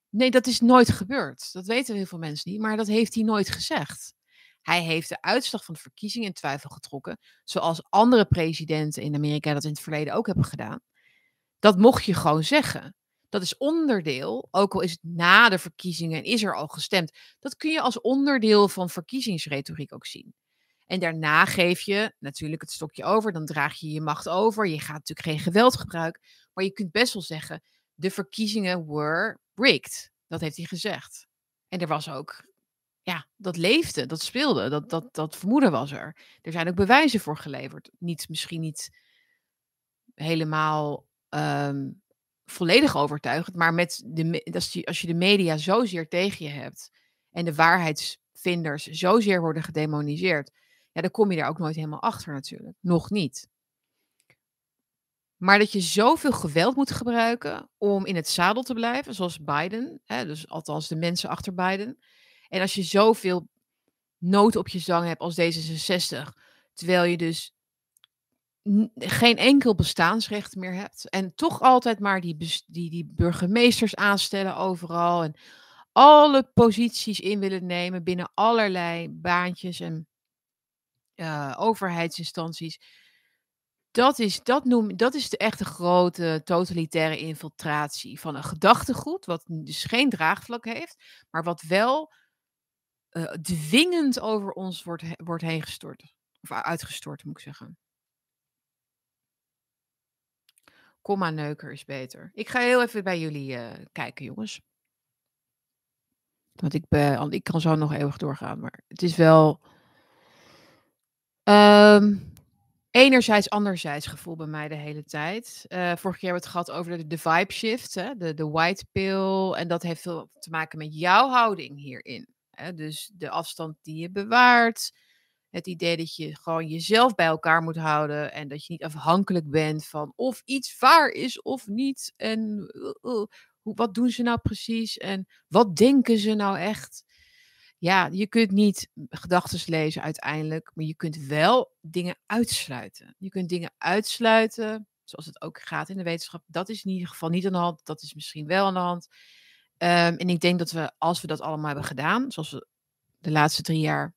Nee, dat is nooit gebeurd. Dat weten heel veel mensen niet, maar dat heeft hij nooit gezegd. Hij heeft de uitslag van de verkiezingen in twijfel getrokken, zoals andere presidenten in Amerika dat in het verleden ook hebben gedaan. Dat mocht je gewoon zeggen. Dat is onderdeel, ook al is het na de verkiezingen en is er al gestemd. Dat kun je als onderdeel van verkiezingsretoriek ook zien. En daarna geef je natuurlijk het stokje over, dan draag je je macht over. Je gaat natuurlijk geen geweld gebruiken, maar je kunt best wel zeggen, de verkiezingen were rigged. Dat heeft hij gezegd. En er was ook, dat leefde, dat speelde, dat vermoeden was er. Er zijn ook bewijzen voor geleverd. Misschien niet helemaal volledig overtuigend, maar als je de media zozeer tegen je hebt en de waarheidsvinders zozeer worden gedemoniseerd, dan kom je daar ook nooit helemaal achter natuurlijk. Nog niet. Maar dat je zoveel geweld moet gebruiken om in het zadel te blijven, zoals Biden, dus althans de mensen achter Biden. En als je zoveel nood op je zang hebt als D66, terwijl je dus geen enkel bestaansrecht meer hebt. En toch altijd maar die burgemeesters aanstellen overal. En alle posities in willen nemen binnen allerlei baantjes en overheidsinstanties. Dat is de echte grote totalitaire infiltratie van een gedachtegoed. Wat dus geen draagvlak heeft. Maar wat wel dwingend over ons wordt heen gestort. Of uitgestort moet ik zeggen. Komma neuker is beter. Ik ga heel even bij jullie kijken, jongens. Want ik kan zo nog eeuwig doorgaan. Maar het is wel enerzijds, anderzijds gevoel bij mij de hele tijd. Vorige keer hebben we het gehad over de vibe shift. Hè? De white pill. En dat heeft veel te maken met jouw houding hierin. Hè? Dus de afstand die je bewaart. Het idee dat je gewoon jezelf bij elkaar moet houden. En dat je niet afhankelijk bent van of iets waar is of niet. En wat doen ze nou precies? En wat denken ze nou echt? Ja, je kunt niet gedachtes lezen uiteindelijk. Maar je kunt wel dingen uitsluiten. Je kunt dingen uitsluiten zoals het ook gaat in de wetenschap. Dat is in ieder geval niet aan de hand. Dat is misschien wel aan de hand. En ik denk dat we, als we dat allemaal hebben gedaan, zoals we de laatste 3 jaar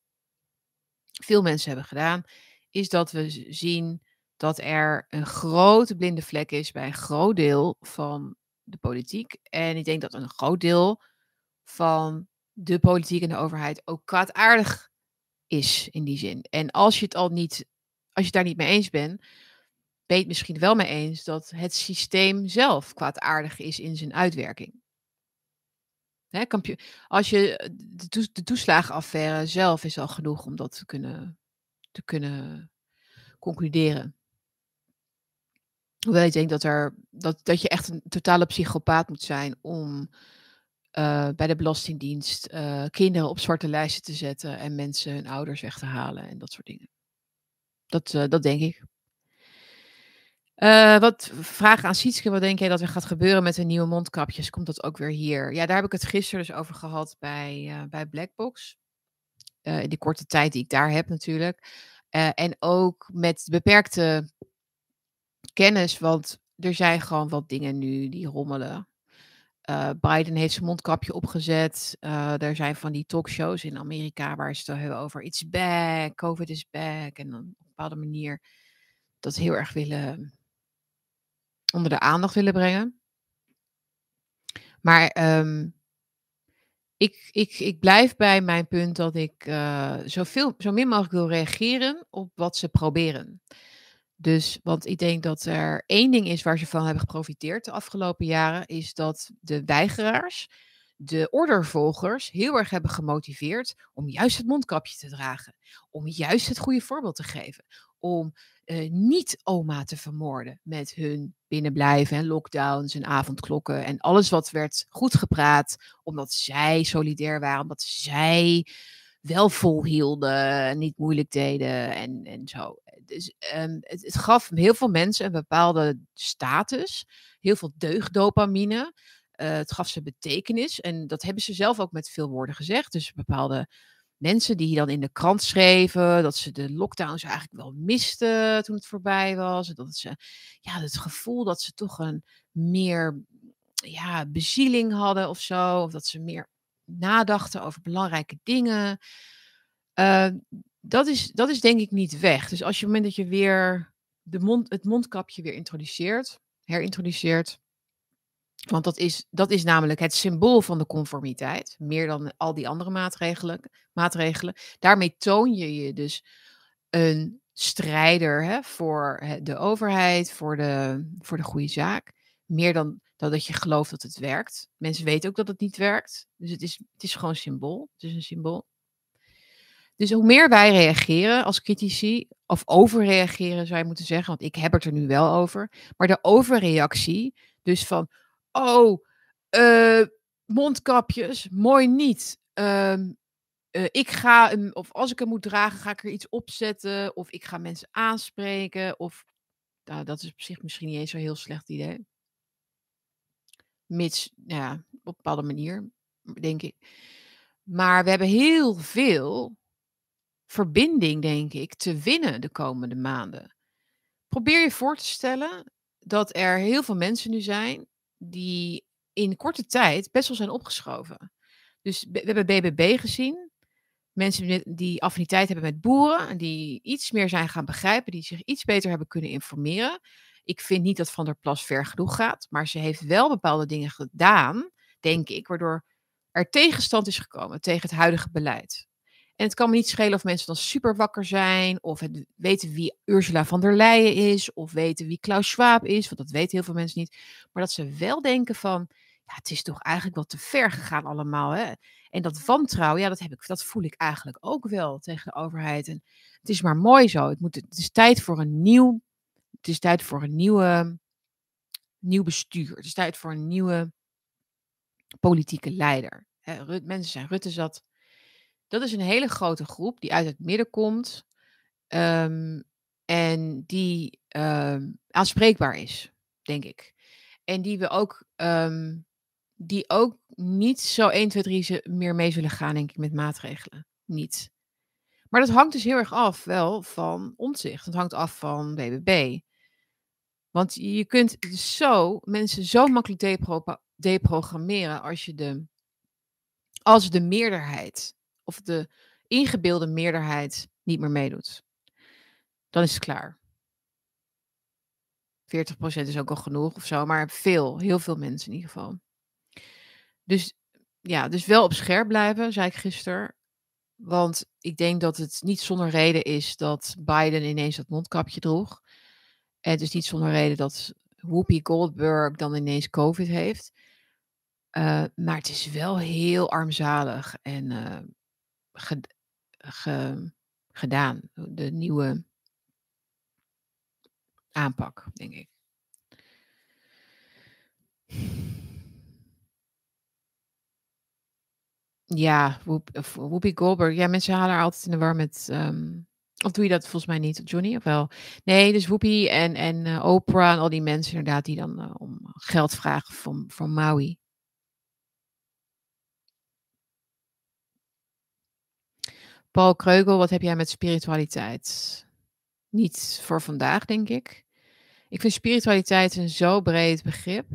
veel mensen hebben gedaan, is dat we zien dat er een grote blinde vlek is bij een groot deel van de politiek. En ik denk dat een groot deel van de politiek en de overheid ook kwaadaardig is in die zin. En als je het al niet, als je het daar niet mee eens bent, ben je het misschien wel mee eens dat het systeem zelf kwaadaardig is in zijn uitwerking. Hè, als je de toeslagenaffaire zelf is al genoeg om dat te kunnen concluderen. Hoewel ik denk dat je echt een totale psychopaat moet zijn om bij de Belastingdienst kinderen op zwarte lijsten te zetten en mensen hun ouders weg te halen en dat soort dingen. Dat denk ik. Wat vragen aan Sietske, wat denk jij dat er gaat gebeuren met de nieuwe mondkapjes? Komt dat ook weer hier? Ja, daar heb ik het gisteren dus over gehad bij Blackbox. In die korte tijd die ik daar heb natuurlijk. En ook met beperkte kennis, want er zijn gewoon wat dingen nu die rommelen. Biden heeft zijn mondkapje opgezet. Er zijn van die talkshows in Amerika waar ze het hebben over it's back, COVID is back. En dan op een bepaalde manier dat heel erg willen onder de aandacht willen brengen. Maar ik blijf bij mijn punt dat ik zo min mogelijk wil reageren op wat ze proberen. Dus, want ik denk dat er één ding is waar ze van hebben geprofiteerd de afgelopen jaren, is dat de weigeraars, de ordervolgers, heel erg hebben gemotiveerd om juist het mondkapje te dragen. Om juist het goede voorbeeld te geven. Om niet oma te vermoorden met hun binnenblijven en lockdowns en avondklokken en alles wat werd goed gepraat, omdat zij solidair waren, omdat zij wel volhielden en niet moeilijk deden en zo. Dus het gaf heel veel mensen een bepaalde status, heel veel deugddopamine. Het gaf ze betekenis en dat hebben ze zelf ook met veel woorden gezegd. Dus bepaalde mensen die dan in de krant schreven dat ze de lockdowns eigenlijk wel misten toen het voorbij was. En dat ze het gevoel dat ze toch een meer bezieling hadden of zo. Of dat ze meer nadachten over belangrijke dingen. Dat is denk ik niet weg. Dus als je op het moment dat je weer het mondkapje weer herintroduceert. Want dat is namelijk het symbool van de conformiteit. Meer dan al die andere maatregelen. Daarmee toon je dus een strijder voor de overheid, voor de goede zaak. Meer dan dat je gelooft dat het werkt. Mensen weten ook dat het niet werkt. Dus het is gewoon symbool. Het is een symbool. Dus hoe meer wij reageren als critici, of overreageren zou je moeten zeggen, want ik heb het er nu wel over. Maar de overreactie, dus van mondkapjes, mooi niet. Ik ga hem, of als ik hem moet dragen, ga ik er iets opzetten. Of ik ga mensen aanspreken. Of dat is op zich misschien niet eens zo'n heel slecht idee. Mits, op een bepaalde manier, denk ik. Maar we hebben heel veel verbinding, denk ik, te winnen de komende maanden. Probeer je voor te stellen dat er heel veel mensen nu zijn die in korte tijd best wel zijn opgeschoven. Dus we hebben BBB gezien. Mensen die affiniteit hebben met boeren en die iets meer zijn gaan begrijpen, die zich iets beter hebben kunnen informeren. Ik vind niet dat Van der Plas ver genoeg gaat, maar ze heeft wel bepaalde dingen gedaan, denk ik, waardoor er tegenstand is gekomen tegen het huidige beleid. En het kan me niet schelen of mensen dan super wakker zijn, of het weten wie Ursula van der Leyen is, of weten wie Klaus Schwab is, want dat weten heel veel mensen niet. Maar dat ze wel denken van, het is toch eigenlijk wel te ver gegaan allemaal. Hè? En dat wantrouwen, dat voel ik eigenlijk ook wel tegen de overheid. En het is maar mooi zo. Het is tijd voor een nieuw bestuur. Het is tijd voor een nieuwe politieke leider. Mensen zijn Rutte zat. Dat is een hele grote groep die uit het midden komt en die aanspreekbaar is, denk ik. En die we ook, niet zo 1, 2, 3 meer mee zullen gaan, denk ik, met maatregelen. Niet. Maar dat hangt dus heel erg af wel van Omtzigt. Dat hangt af van BBB. Want je kunt zo mensen zo makkelijk deprogrammeren als de meerderheid of de ingebeelde meerderheid niet meer meedoet. Dan is het klaar. 40% is ook al genoeg of zo, maar heel veel mensen in ieder geval. Dus ja, dus wel op scherp blijven, zei ik gisteren. Want ik denk dat het niet zonder reden is dat Biden ineens dat mondkapje droeg. En het is niet zonder reden dat Whoopi Goldberg dan ineens COVID heeft. Maar het is wel heel armzalig en gedaan. De nieuwe aanpak, denk ik. Ja, Whoopi Goldberg. Ja, mensen halen haar altijd in de war met... Of doe je dat volgens mij niet, Johnny? Of wel? Nee, dus Whoopi en Oprah en al die mensen inderdaad die dan om geld vragen van Maui. Paul Kreugel, wat heb jij met spiritualiteit? Niet voor vandaag, denk ik. Ik vind spiritualiteit een zo breed begrip.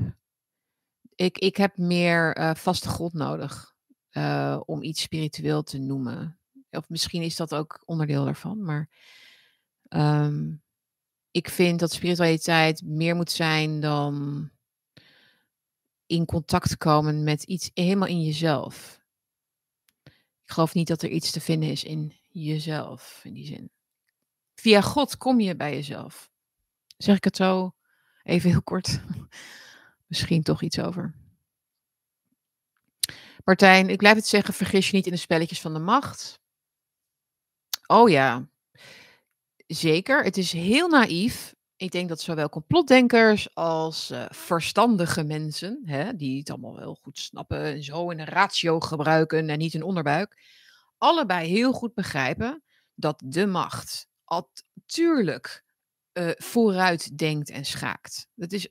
Ik heb meer vaste grond nodig om iets spiritueel te noemen. Of misschien is dat ook onderdeel daarvan. Maar ik vind dat spiritualiteit meer moet zijn dan in contact komen met iets helemaal in jezelf. Ik geloof niet dat er iets te vinden is in jezelf, in die zin. Via God kom je bij jezelf. Zeg ik het zo even heel kort. Misschien toch iets over. Martijn, ik blijf het zeggen, vergis je niet in de spelletjes van de macht. Oh ja, zeker. Het is heel naïef. Ik denk dat zowel complotdenkers als verstandige mensen, hè, die het allemaal wel goed snappen en zo in een ratio gebruiken en niet een onderbuik, allebei heel goed begrijpen dat de macht natuurlijk vooruit denkt en schaakt. Dat is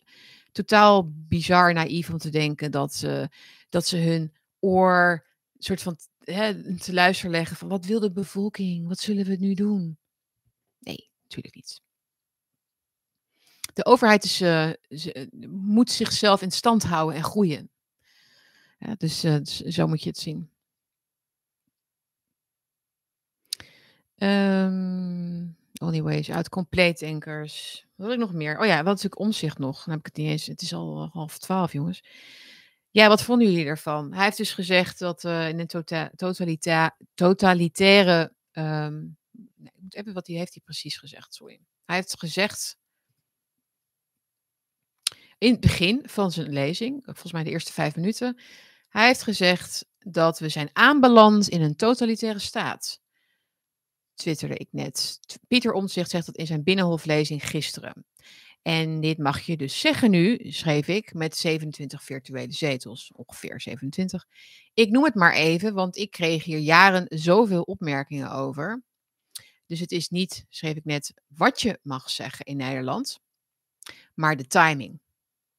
totaal bizar naïef om te denken dat ze hun oor soort van te luisteren leggen van wat wil de bevolking? Wat zullen we nu doen? Nee, natuurlijk niet. De overheid moet zichzelf in stand houden en groeien. Ja, dus zo moet je het zien. Anyways, uit compleetdenkers. Wat wil ik nog meer? Oh ja, wat natuurlijk Omtzigt nog. Dan heb ik het niet eens. Het is al 11:30, jongens. Ja, wat vonden jullie ervan? Hij heeft dus gezegd dat in een totalitaire... ik moet even wat heeft hij precies gezegd, sorry. Hij heeft gezegd in het begin van zijn lezing, volgens mij de eerste 5 minuten, hij heeft gezegd dat we zijn aanbeland in een totalitaire staat. Twitterde ik net. Pieter Omtzigt zegt dat in zijn binnenhoflezing gisteren. En dit mag je dus zeggen nu, schreef ik, met 27 virtuele zetels, ongeveer 27. Ik noem het maar even, want ik kreeg hier jaren zoveel opmerkingen over. Dus het is niet, schreef ik net, wat je mag zeggen in Nederland, maar de timing.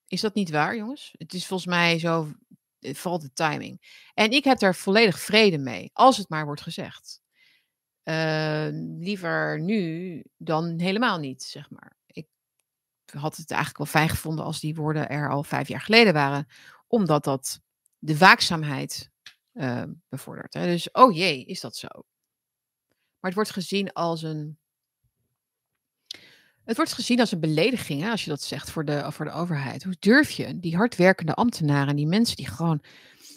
Is dat niet waar, jongens? Het is volgens mij zo, vooral de timing. En ik heb daar volledig vrede mee, als het maar wordt gezegd. Liever nu dan helemaal niet, zeg maar. Ik had het eigenlijk wel fijn gevonden als die woorden er al 5 jaar geleden waren. Omdat dat de waakzaamheid bevordert. Hè? Dus, oh jee, is dat zo? Maar het wordt gezien als een... Het wordt gezien als een belediging, hè, als je dat zegt voor de overheid. Hoe durf je die hardwerkende ambtenaren, die mensen die gewoon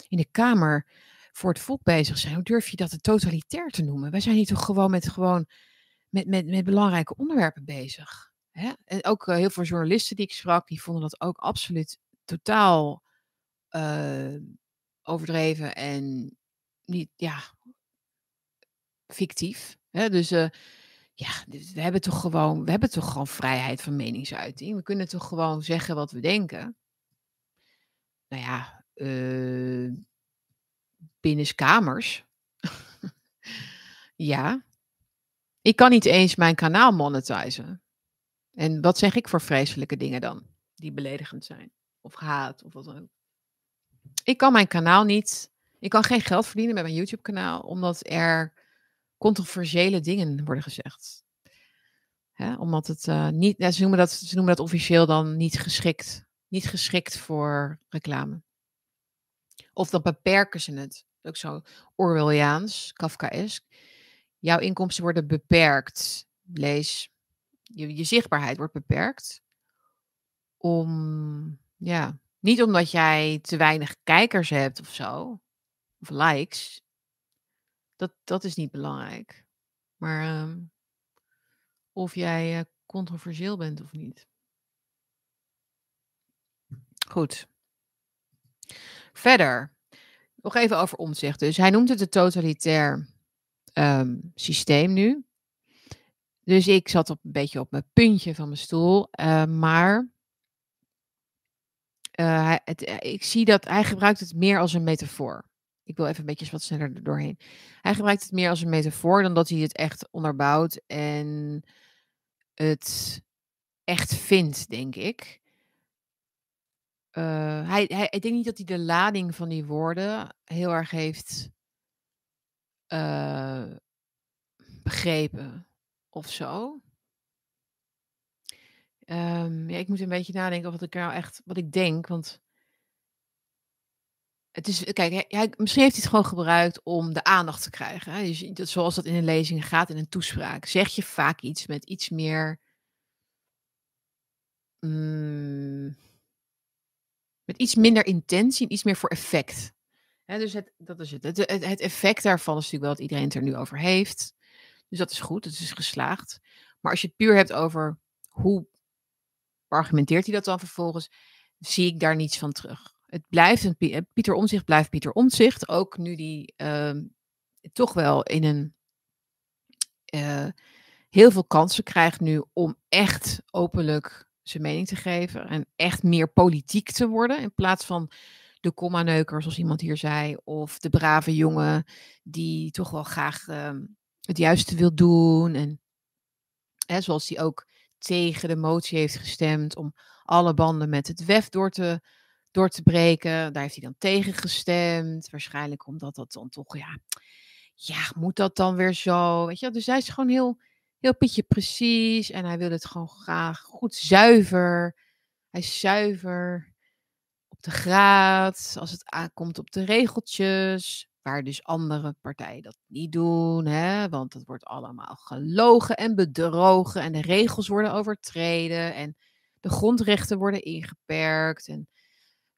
in de Kamer voor het volk bezig zijn, hoe durf je dat een totalitair te noemen? Wij zijn hier toch gewoon met belangrijke onderwerpen bezig. Hè? En ook heel veel journalisten die ik sprak, die vonden dat ook absoluut totaal overdreven en niet, ja, fictief. Hè? Dus we hebben toch gewoon vrijheid van meningsuiting. We kunnen toch gewoon zeggen wat we denken. Nou ja, binnen kamers. Ja. Ik kan niet eens mijn kanaal monetizen. En wat zeg ik voor vreselijke dingen dan? Die beledigend zijn. Of haat, of wat dan ook. Ik kan mijn kanaal niet... Ik kan geen geld verdienen bij mijn YouTube-kanaal... omdat er controversiële dingen worden gezegd. Hè, omdat het niet, ze noemen dat officieel dan niet geschikt. Niet geschikt voor reclame. Of dan beperken ze het. Ook zo Orwelliaans, Kafkaesk. Jouw inkomsten worden beperkt. Lees, je zichtbaarheid wordt beperkt. Niet omdat jij te weinig kijkers hebt of zo. Of likes. Dat is niet belangrijk. Maar of jij controversieel bent of niet. Goed. Verder. Nog even over Omtzigt. Dus hij noemt het een totalitair systeem nu. Dus ik zat een beetje op mijn puntje van mijn stoel. Ik zie dat hij gebruikt het meer als een metafoor. Ik wil even een beetje wat sneller er doorheen. Hij gebruikt het meer als een metafoor dan dat hij het echt onderbouwt en het echt vindt, denk ik. Ik denk niet dat hij de lading van die woorden heel erg heeft begrepen of zo. Ik moet een beetje nadenken over wat ik denk, want het is, kijk, misschien heeft hij het gewoon gebruikt om de aandacht te krijgen. Hè? Dus dat, zoals dat in een lezing gaat, in een toespraak, zeg je vaak iets met iets meer, met iets minder intentie en iets meer voor effect. Hè? Dus dat is het. Het effect daarvan is natuurlijk wel dat iedereen het er nu over heeft. Dus dat is goed, het is geslaagd. Maar als je het puur hebt over hoe argumenteert hij dat dan vervolgens, zie ik daar niets van terug. Het blijft Pieter Omtzigt blijft Pieter Omtzigt, ook nu die toch wel in een heel veel kansen krijgt nu om echt openlijk zijn mening te geven en echt meer politiek te worden in plaats van de kommaneuker, zoals iemand hier zei, of de brave jongen die toch wel graag het juiste wil doen en zoals die ook tegen de motie heeft gestemd om alle banden met het WEF door te breken. Daar heeft hij dan tegen gestemd. Waarschijnlijk omdat dat dan toch, moet dat dan weer zo? Weet je? Dus hij is gewoon heel, heel Pietje precies. En hij wil het gewoon graag goed zuiver. Hij is zuiver op de graad. Als het aankomt op de regeltjes. Waar dus andere partijen dat niet doen. Hè? Want dat wordt allemaal gelogen en bedrogen. En de regels worden overtreden. En de grondrechten worden ingeperkt. En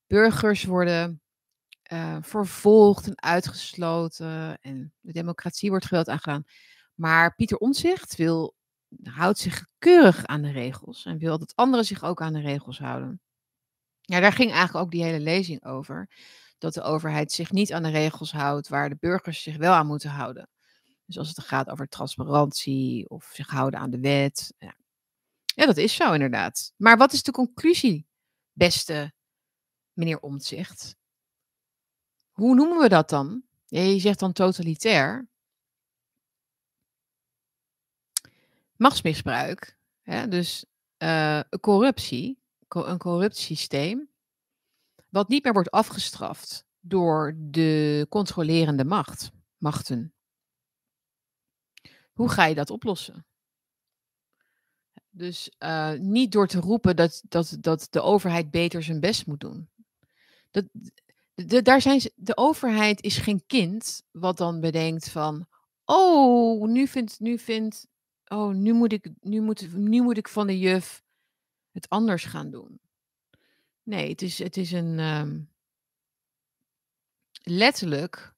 burgers worden vervolgd en uitgesloten. En de democratie wordt geweld aangedaan. Maar Pieter Omtzigt houdt zich keurig aan de regels. En wil dat anderen zich ook aan de regels houden. Ja, daar ging eigenlijk ook die hele lezing over. Dat de overheid zich niet aan de regels houdt waar de burgers zich wel aan moeten houden. Dus als het gaat over transparantie of zich houden aan de wet. Ja, dat is zo inderdaad. Maar wat is de conclusie, beste meneer Omtzigt? Hoe noemen we dat dan? Je zegt dan totalitair. Machtsmisbruik. Hè? Dus corruptie. Een corruptiesysteem. Wat niet meer wordt afgestraft door de controlerende machten. Hoe ga je dat oplossen? Dus niet door te roepen dat de overheid beter zijn best moet doen. De overheid is geen kind wat dan bedenkt van, nu moet ik van de juf het anders gaan doen. Nee, het is een letterlijk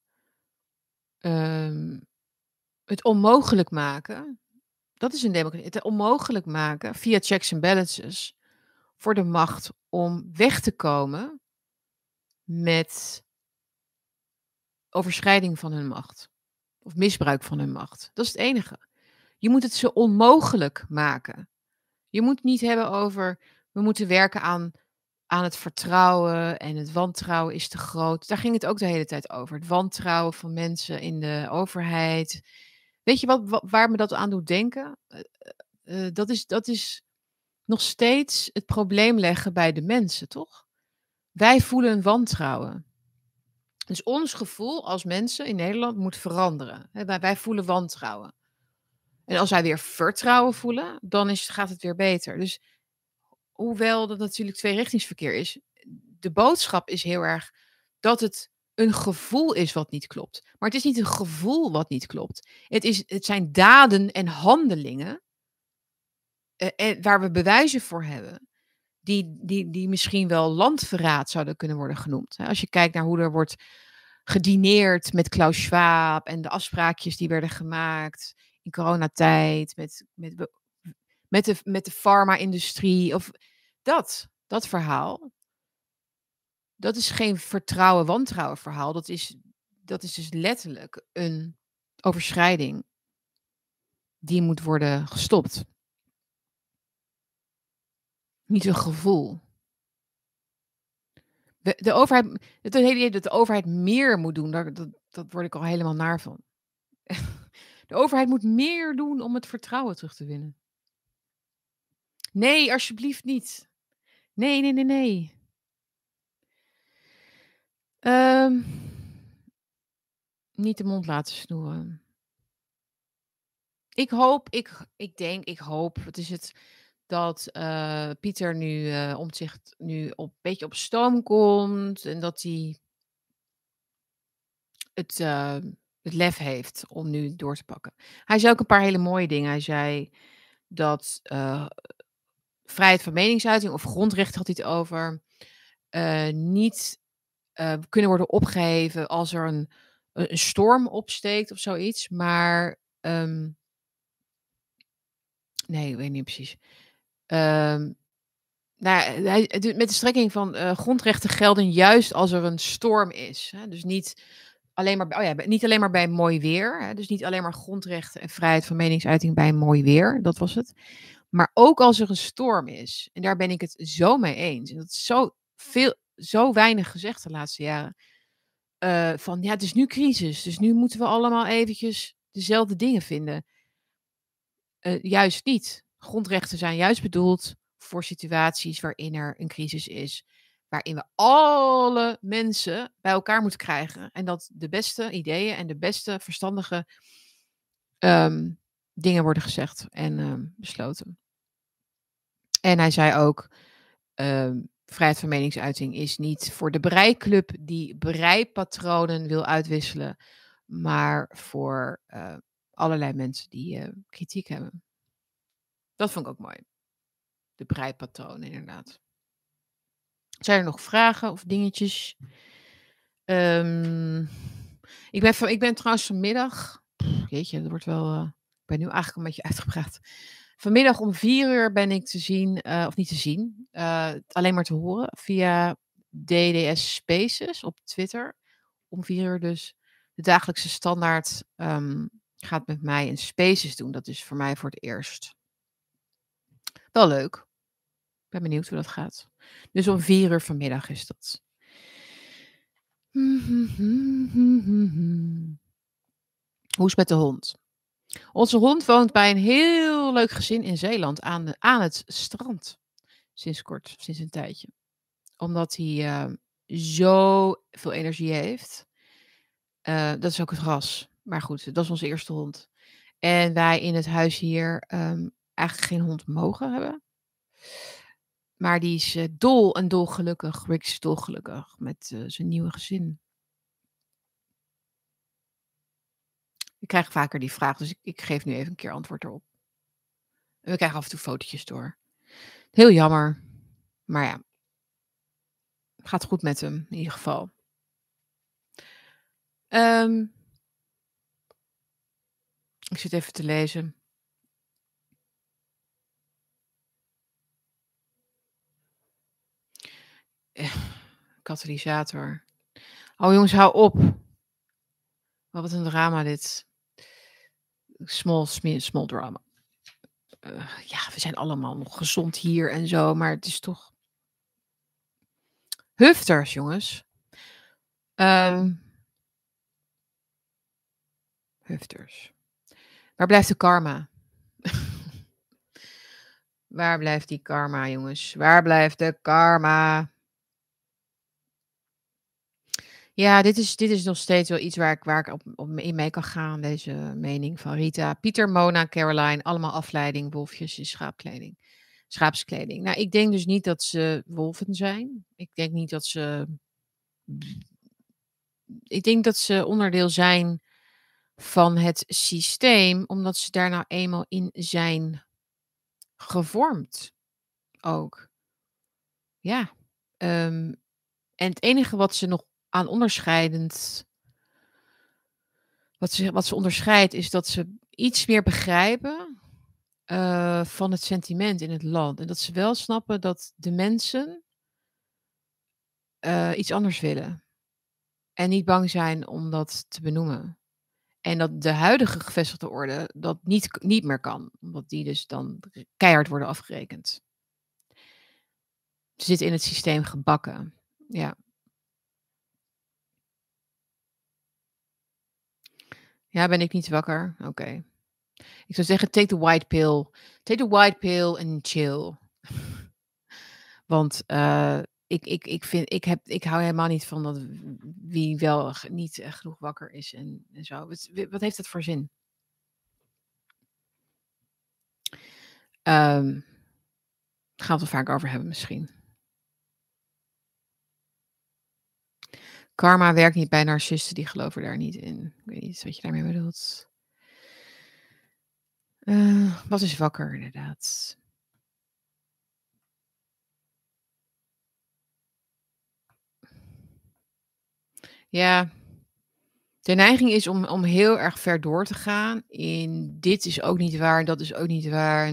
het onmogelijk maken. Dat is een democratie. Het onmogelijk maken via checks en balances voor de macht om weg te komen met overschrijding van hun macht. Of misbruik van hun macht. Dat is het enige. Je moet het ze onmogelijk maken. Je moet het niet hebben over, we moeten werken aan het vertrouwen en het wantrouwen is te groot. Daar ging het ook de hele tijd over. Het wantrouwen van mensen in de overheid. Weet je waar me dat aan doet denken? Dat is nog steeds het probleem leggen bij de mensen, toch? Wij voelen wantrouwen. Dus ons gevoel als mensen in Nederland moet veranderen. Wij voelen wantrouwen. En als wij weer vertrouwen voelen, dan gaat het weer beter. Dus hoewel dat natuurlijk tweerichtingsverkeer is, de boodschap is heel erg dat het een gevoel is wat niet klopt. Maar het is niet een gevoel wat niet klopt. Het zijn daden en handelingen waar we bewijzen voor hebben, die misschien wel landverraad zouden kunnen worden genoemd. Als je kijkt naar hoe er wordt gedineerd met Klaus Schwab en de afspraakjes die werden gemaakt in coronatijd, met de farma-industrie, of dat verhaal. Dat is geen vertrouwen-wantrouwen verhaal. Dat is dus letterlijk een overschrijding die moet worden gestopt. Niet een gevoel. De overheid, het hele idee dat de overheid meer moet doen, dat word ik al helemaal naar van. De overheid moet meer doen om het vertrouwen terug te winnen. Nee, alsjeblieft niet. Nee. Niet de mond laten snoeren. Ik hoop, wat is het, dat Pieter Omtzigt nu een beetje op stoom komt en dat hij het lef heeft om nu door te pakken. Hij zei ook een paar hele mooie dingen. Hij zei dat vrijheid van meningsuiting of grondrecht had hij het over, niet kunnen worden opgeheven als er een storm opsteekt of zoiets. Maar nee, ik weet niet precies. Met de strekking van grondrechten gelden juist als er een storm is. Hè? Dus niet alleen maar bij mooi weer. Hè? Dus niet alleen maar grondrechten en vrijheid van meningsuiting bij mooi weer. Dat was het. Maar ook als er een storm is. En daar ben ik het zo mee eens. En dat is zo weinig gezegd de laatste jaren. Van ja, het is nu crisis. Dus nu moeten we allemaal eventjes dezelfde dingen vinden. Juist niet. Grondrechten zijn juist bedoeld voor situaties waarin er een crisis is. Waarin we alle mensen bij elkaar moeten krijgen. En dat de beste ideeën en de beste verstandige dingen worden gezegd en besloten. En hij zei ook, vrijheid van meningsuiting is niet voor de breiklub die breipatronen wil uitwisselen. Maar voor allerlei mensen die kritiek hebben. Dat vond ik ook mooi. De breipatronen, inderdaad. Zijn er nog vragen of dingetjes? Ik ben trouwens vanmiddag... Jeetje, dat wordt wel... ik ben nu eigenlijk een beetje uitgepraat. Vanmiddag om 4:00 ben ik te zien... of niet te zien. Alleen maar te horen. Via DDS Spaces op Twitter. Om 4:00 dus. De Dagelijkse Standaard gaat met mij een Spaces doen. Dat is voor mij voor het eerst. Wel leuk. Ik ben benieuwd hoe dat gaat. Dus om 4:00 vanmiddag is dat. Hoe is het met de hond? Onze hond woont bij een heel leuk gezin in Zeeland aan het strand. Sinds een tijdje. Omdat hij zo veel energie heeft. Dat is ook het ras. Maar goed, dat is onze eerste hond. En wij in het huis hier eigenlijk geen hond mogen hebben. Maar die is dol en dolgelukkig. Rick is dolgelukkig met zijn nieuwe gezin. Ik krijg vaker die vraag, dus ik geef nu even een keer antwoord erop. En we krijgen af en toe fotootjes door. Heel jammer. Maar ja, gaat goed met hem in ieder geval. Ik zit even te lezen. Katalysator. Oh jongens, hou op. Wat een drama dit. Small drama. Ja, we zijn allemaal nog gezond hier en zo, maar het is toch... Hufters, jongens. Hufters. Waar blijft de karma? Waar blijft die karma, jongens? Waar blijft de karma? Ja, dit is nog steeds wel iets waar ik in mee kan gaan, deze mening van Rita. Pieter, Mona, Caroline, allemaal afleiding, wolfjes in schaapskleding. Nou, ik denk dus niet dat ze wolven zijn. Ik denk dat ze onderdeel zijn van het systeem, omdat ze daar nou eenmaal in zijn gevormd ook. Ja. En het enige wat ze nog aan onderscheidend, wat ze onderscheidt, is dat ze iets meer begrijpen van het sentiment in het land. En dat ze wel snappen dat de mensen iets anders willen. En niet bang zijn om dat te benoemen. En dat de huidige gevestigde orde dat niet meer kan. Omdat die dus dan keihard worden afgerekend. Ze zitten in het systeem gebakken. Ja. Ja, ben ik niet wakker? Oké. Ik zou zeggen, take the white pill. Take the white pill and chill. Want ik hou helemaal niet van dat wie wel niet genoeg wakker is en zo. Wat heeft dat voor zin? Gaan we het er vaak over hebben misschien. Karma werkt niet bij narcisten, die geloven daar niet in. Ik weet niet wat je daarmee bedoelt. Wat is wakker, inderdaad? Ja, de neiging is om heel erg ver door te gaan in dit is ook niet waar, dat is ook niet waar.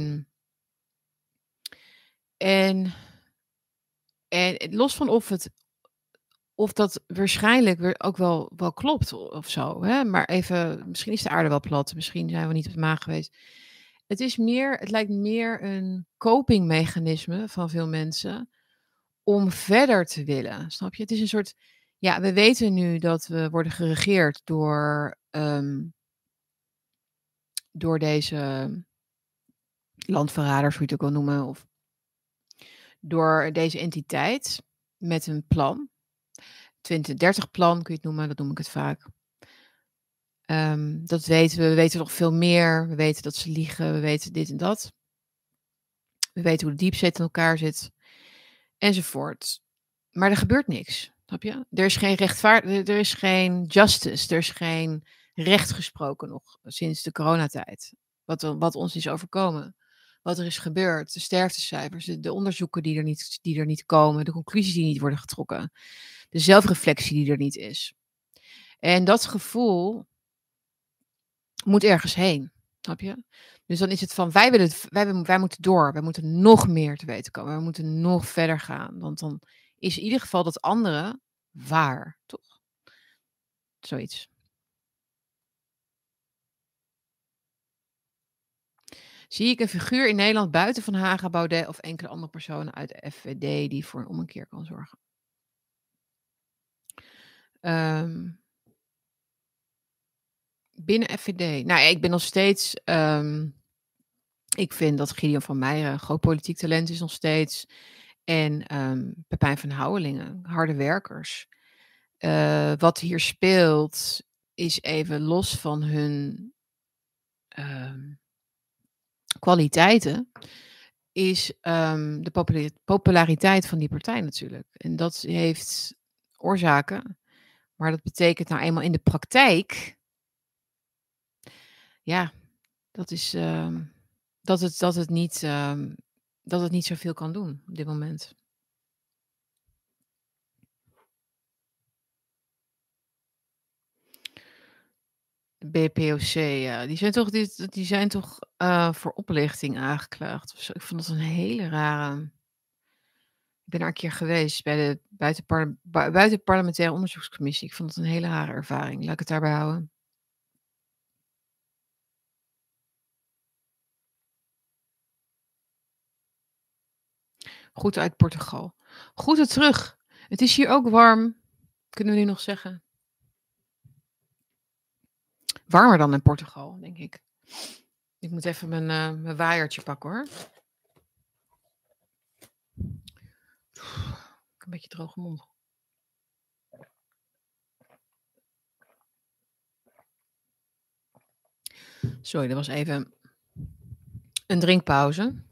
En los van of dat waarschijnlijk weer ook wel klopt of zo. Hè? Maar even, misschien is de aarde wel plat. Misschien zijn we niet op de maan geweest. Het lijkt meer een copingmechanisme van veel mensen om verder te willen. Snap je? Het is een soort, ja, we weten nu dat we worden geregeerd door deze landverraders, hoe je het ook wil noemen, of door deze entiteit met een plan. 2030 plan kun je het noemen, dat noem ik het vaak. Dat weten we. We weten nog veel meer. We weten dat ze liegen. We weten dit en dat. We weten hoe de diepzet in elkaar zit. Enzovoort. Maar er gebeurt niks. Snap je? Er is geen rechtvaardigheid. Er is geen justice. Er is geen recht gesproken nog sinds de coronatijd. Wat ons is overkomen. Wat er is gebeurd. De sterftecijfers. De onderzoeken die er niet komen. De conclusies die niet worden getrokken. De zelfreflectie die er niet is. En dat gevoel moet ergens heen. Snap je? Dus dan is het van, wij moeten door. Wij moeten nog meer te weten komen. We moeten nog verder gaan. Want dan is in ieder geval dat andere waar. Toch? Zoiets. Zie ik een figuur in Nederland buiten Van Haga, Baudet of enkele andere personen uit de FVD die voor een ommekeer kan zorgen? Binnen FVD. Nou, ik ben nog steeds. Ik vind dat Gideon van Meijeren een groot politiek talent is nog steeds. En Pepijn van Houwelingen, harde werkers. Wat hier speelt is even los van hun kwaliteiten. Is de populariteit van die partij natuurlijk. En dat heeft oorzaken. Maar dat betekent nou eenmaal in de praktijk, ja, dat is dat het niet zoveel kan doen op dit moment. De BPOC, ja, die zijn toch voor oplichting aangeklaagd. Of zo. Ik vond dat een hele rare. Ik ben er een keer geweest bij de buitenparlementaire onderzoekscommissie. Ik vond het een hele rare ervaring. Laat ik het daarbij houden. Goed uit Portugal. Goed er terug. Het is hier ook warm. Kunnen we nu nog zeggen. Warmer dan in Portugal, denk ik. Ik moet even mijn waaiertje pakken, hoor. Ik heb een beetje droge mond. Sorry, er was even een drinkpauze.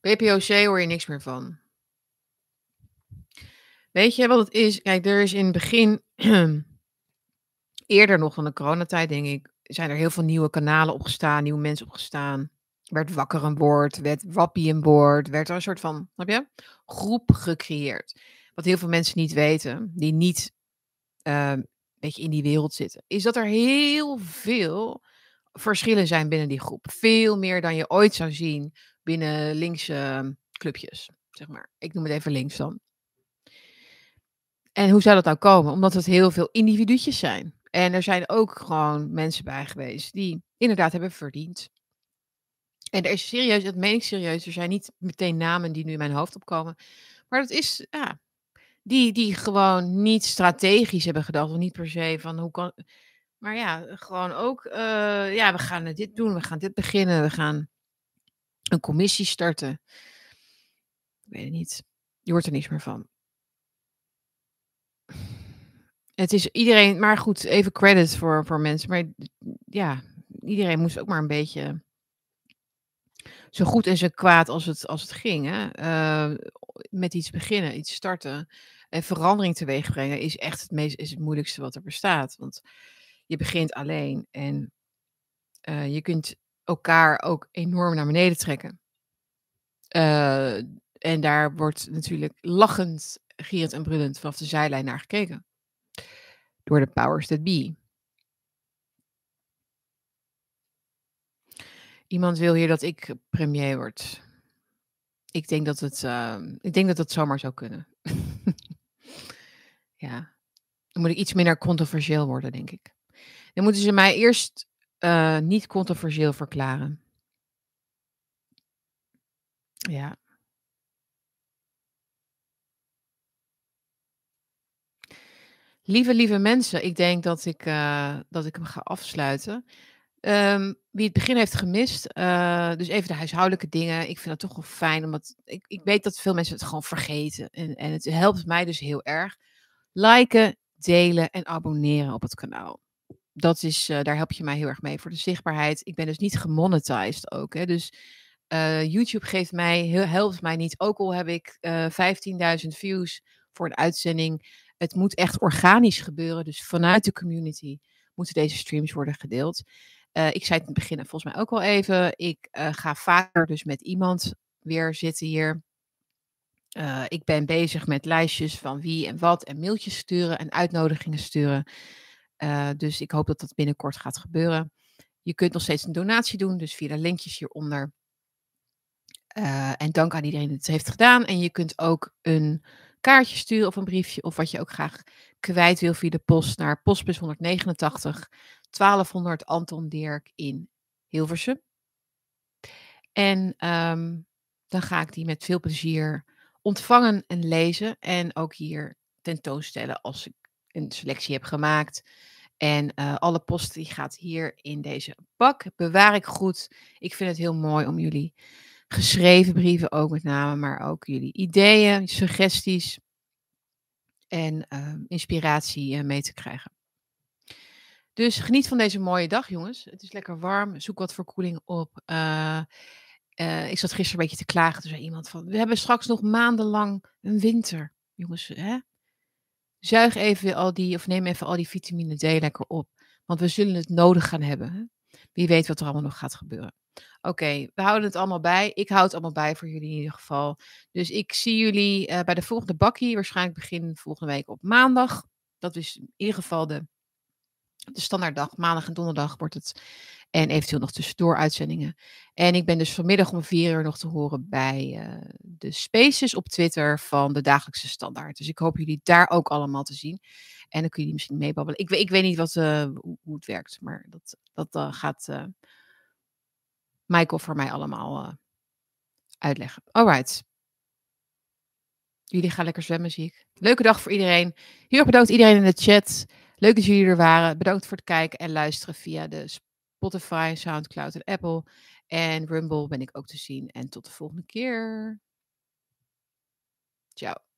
BPOC hoor je niks meer van. Weet je wat het is? Kijk, er is in het begin, eerder nog van de coronatijd, denk ik, zijn er heel veel nieuwe kanalen opgestaan, nieuwe mensen opgestaan. Werd Wakker een woord, werd Wappie een woord, werd er een soort van, snap je, groep gecreëerd. Wat heel veel mensen niet weten, die niet een beetje in die wereld zitten, is dat er heel veel verschillen zijn binnen die groep. Veel meer dan je ooit zou zien binnen linkse clubjes, zeg maar. Ik noem het even links dan. En hoe zou dat nou komen? Omdat het heel veel individuutjes zijn. En er zijn ook gewoon mensen bij geweest die inderdaad hebben verdiend. En er is serieus, dat meen ik serieus, er zijn niet meteen namen die nu in mijn hoofd opkomen. Maar dat is, ja, die gewoon niet strategisch hebben gedacht. Of niet per se van, hoe kan... Maar ja, gewoon ook, we gaan dit doen, we gaan dit beginnen, we gaan een commissie starten. Ik weet het niet, je hoort er niks meer van. Het is iedereen, maar goed, even credit voor mensen. Maar ja, iedereen moest ook maar een beetje zo goed en zo kwaad als het ging. Hè? Met iets beginnen, iets starten en verandering teweeg brengen is echt is het moeilijkste wat er bestaat. Want je begint alleen en je kunt elkaar ook enorm naar beneden trekken. En daar wordt natuurlijk lachend, gierend en brullend vanaf de zijlijn naar gekeken. Door de powers that be. Iemand wil hier dat ik premier word. Ik denk dat het zomaar zou kunnen. Ja. Dan moet ik iets minder controversieel worden, denk ik. Dan moeten ze mij eerst niet controversieel verklaren. Ja. Lieve mensen, ik denk dat ik hem ga afsluiten. Wie het begin heeft gemist, dus even de huishoudelijke dingen. Ik vind dat toch wel fijn, omdat ik weet dat veel mensen het gewoon vergeten. En het helpt mij dus heel erg. Liken, delen en abonneren op het kanaal. Dat is, daar help je mij heel erg mee voor de zichtbaarheid. Ik ben dus niet gemonetized ook. Hè? Dus YouTube helpt mij niet. Ook al heb ik 15.000 views voor een uitzending... Het moet echt organisch gebeuren. Dus vanuit de community moeten deze streams worden gedeeld. Ik zei het in het begin volgens mij ook al even. Ik ga vaker dus met iemand weer zitten hier. Ik ben bezig met lijstjes van wie en wat. En mailtjes sturen en uitnodigingen sturen. Dus ik hoop dat dat binnenkort gaat gebeuren. Je kunt nog steeds een donatie doen. Dus via de linkjes hieronder. En dank aan iedereen die het heeft gedaan. En je kunt ook een... kaartje sturen of een briefje of wat je ook graag kwijt wil via de post naar postbus 189 1200 Anton Dirk in Hilversum. En dan ga ik die met veel plezier ontvangen en lezen en ook hier tentoonstellen als ik een selectie heb gemaakt. En alle post die gaat hier in deze bak, bewaar ik goed. Ik vind het heel mooi om jullie... geschreven brieven ook met name, maar ook jullie ideeën, suggesties en inspiratie mee te krijgen. Dus geniet van deze mooie dag, jongens. Het is lekker warm, zoek wat verkoeling op. Ik zat gisteren een beetje te klagen, toen zei iemand van... we hebben straks nog maandenlang een winter, jongens. Hè? Zuig even al die, of neem even al die vitamine D lekker op. Want we zullen het nodig gaan hebben. Hè? Wie weet wat er allemaal nog gaat gebeuren. Oké, we houden het allemaal bij. Ik hou het allemaal bij voor jullie in ieder geval. Dus ik zie jullie bij de volgende bakkie. Waarschijnlijk begin volgende week op maandag. Dat is in ieder geval de standaarddag. Maandag en donderdag wordt het. En eventueel nog tussendoor uitzendingen. En ik ben dus vanmiddag om 4:00 nog te horen bij de spaces op Twitter van de Dagelijkse Standaard. Dus ik hoop jullie daar ook allemaal te zien. En dan kun je misschien meebabbelen. Ik weet niet hoe het werkt. Maar dat gaat... Michael voor mij allemaal uitleggen. Alright. Jullie gaan lekker zwemmen, zie ik. Leuke dag voor iedereen. Heel erg bedankt iedereen in de chat. Leuk dat jullie er waren. Bedankt voor het kijken en luisteren via de Spotify, Soundcloud en Apple. En Rumble ben ik ook te zien. En tot de volgende keer. Ciao.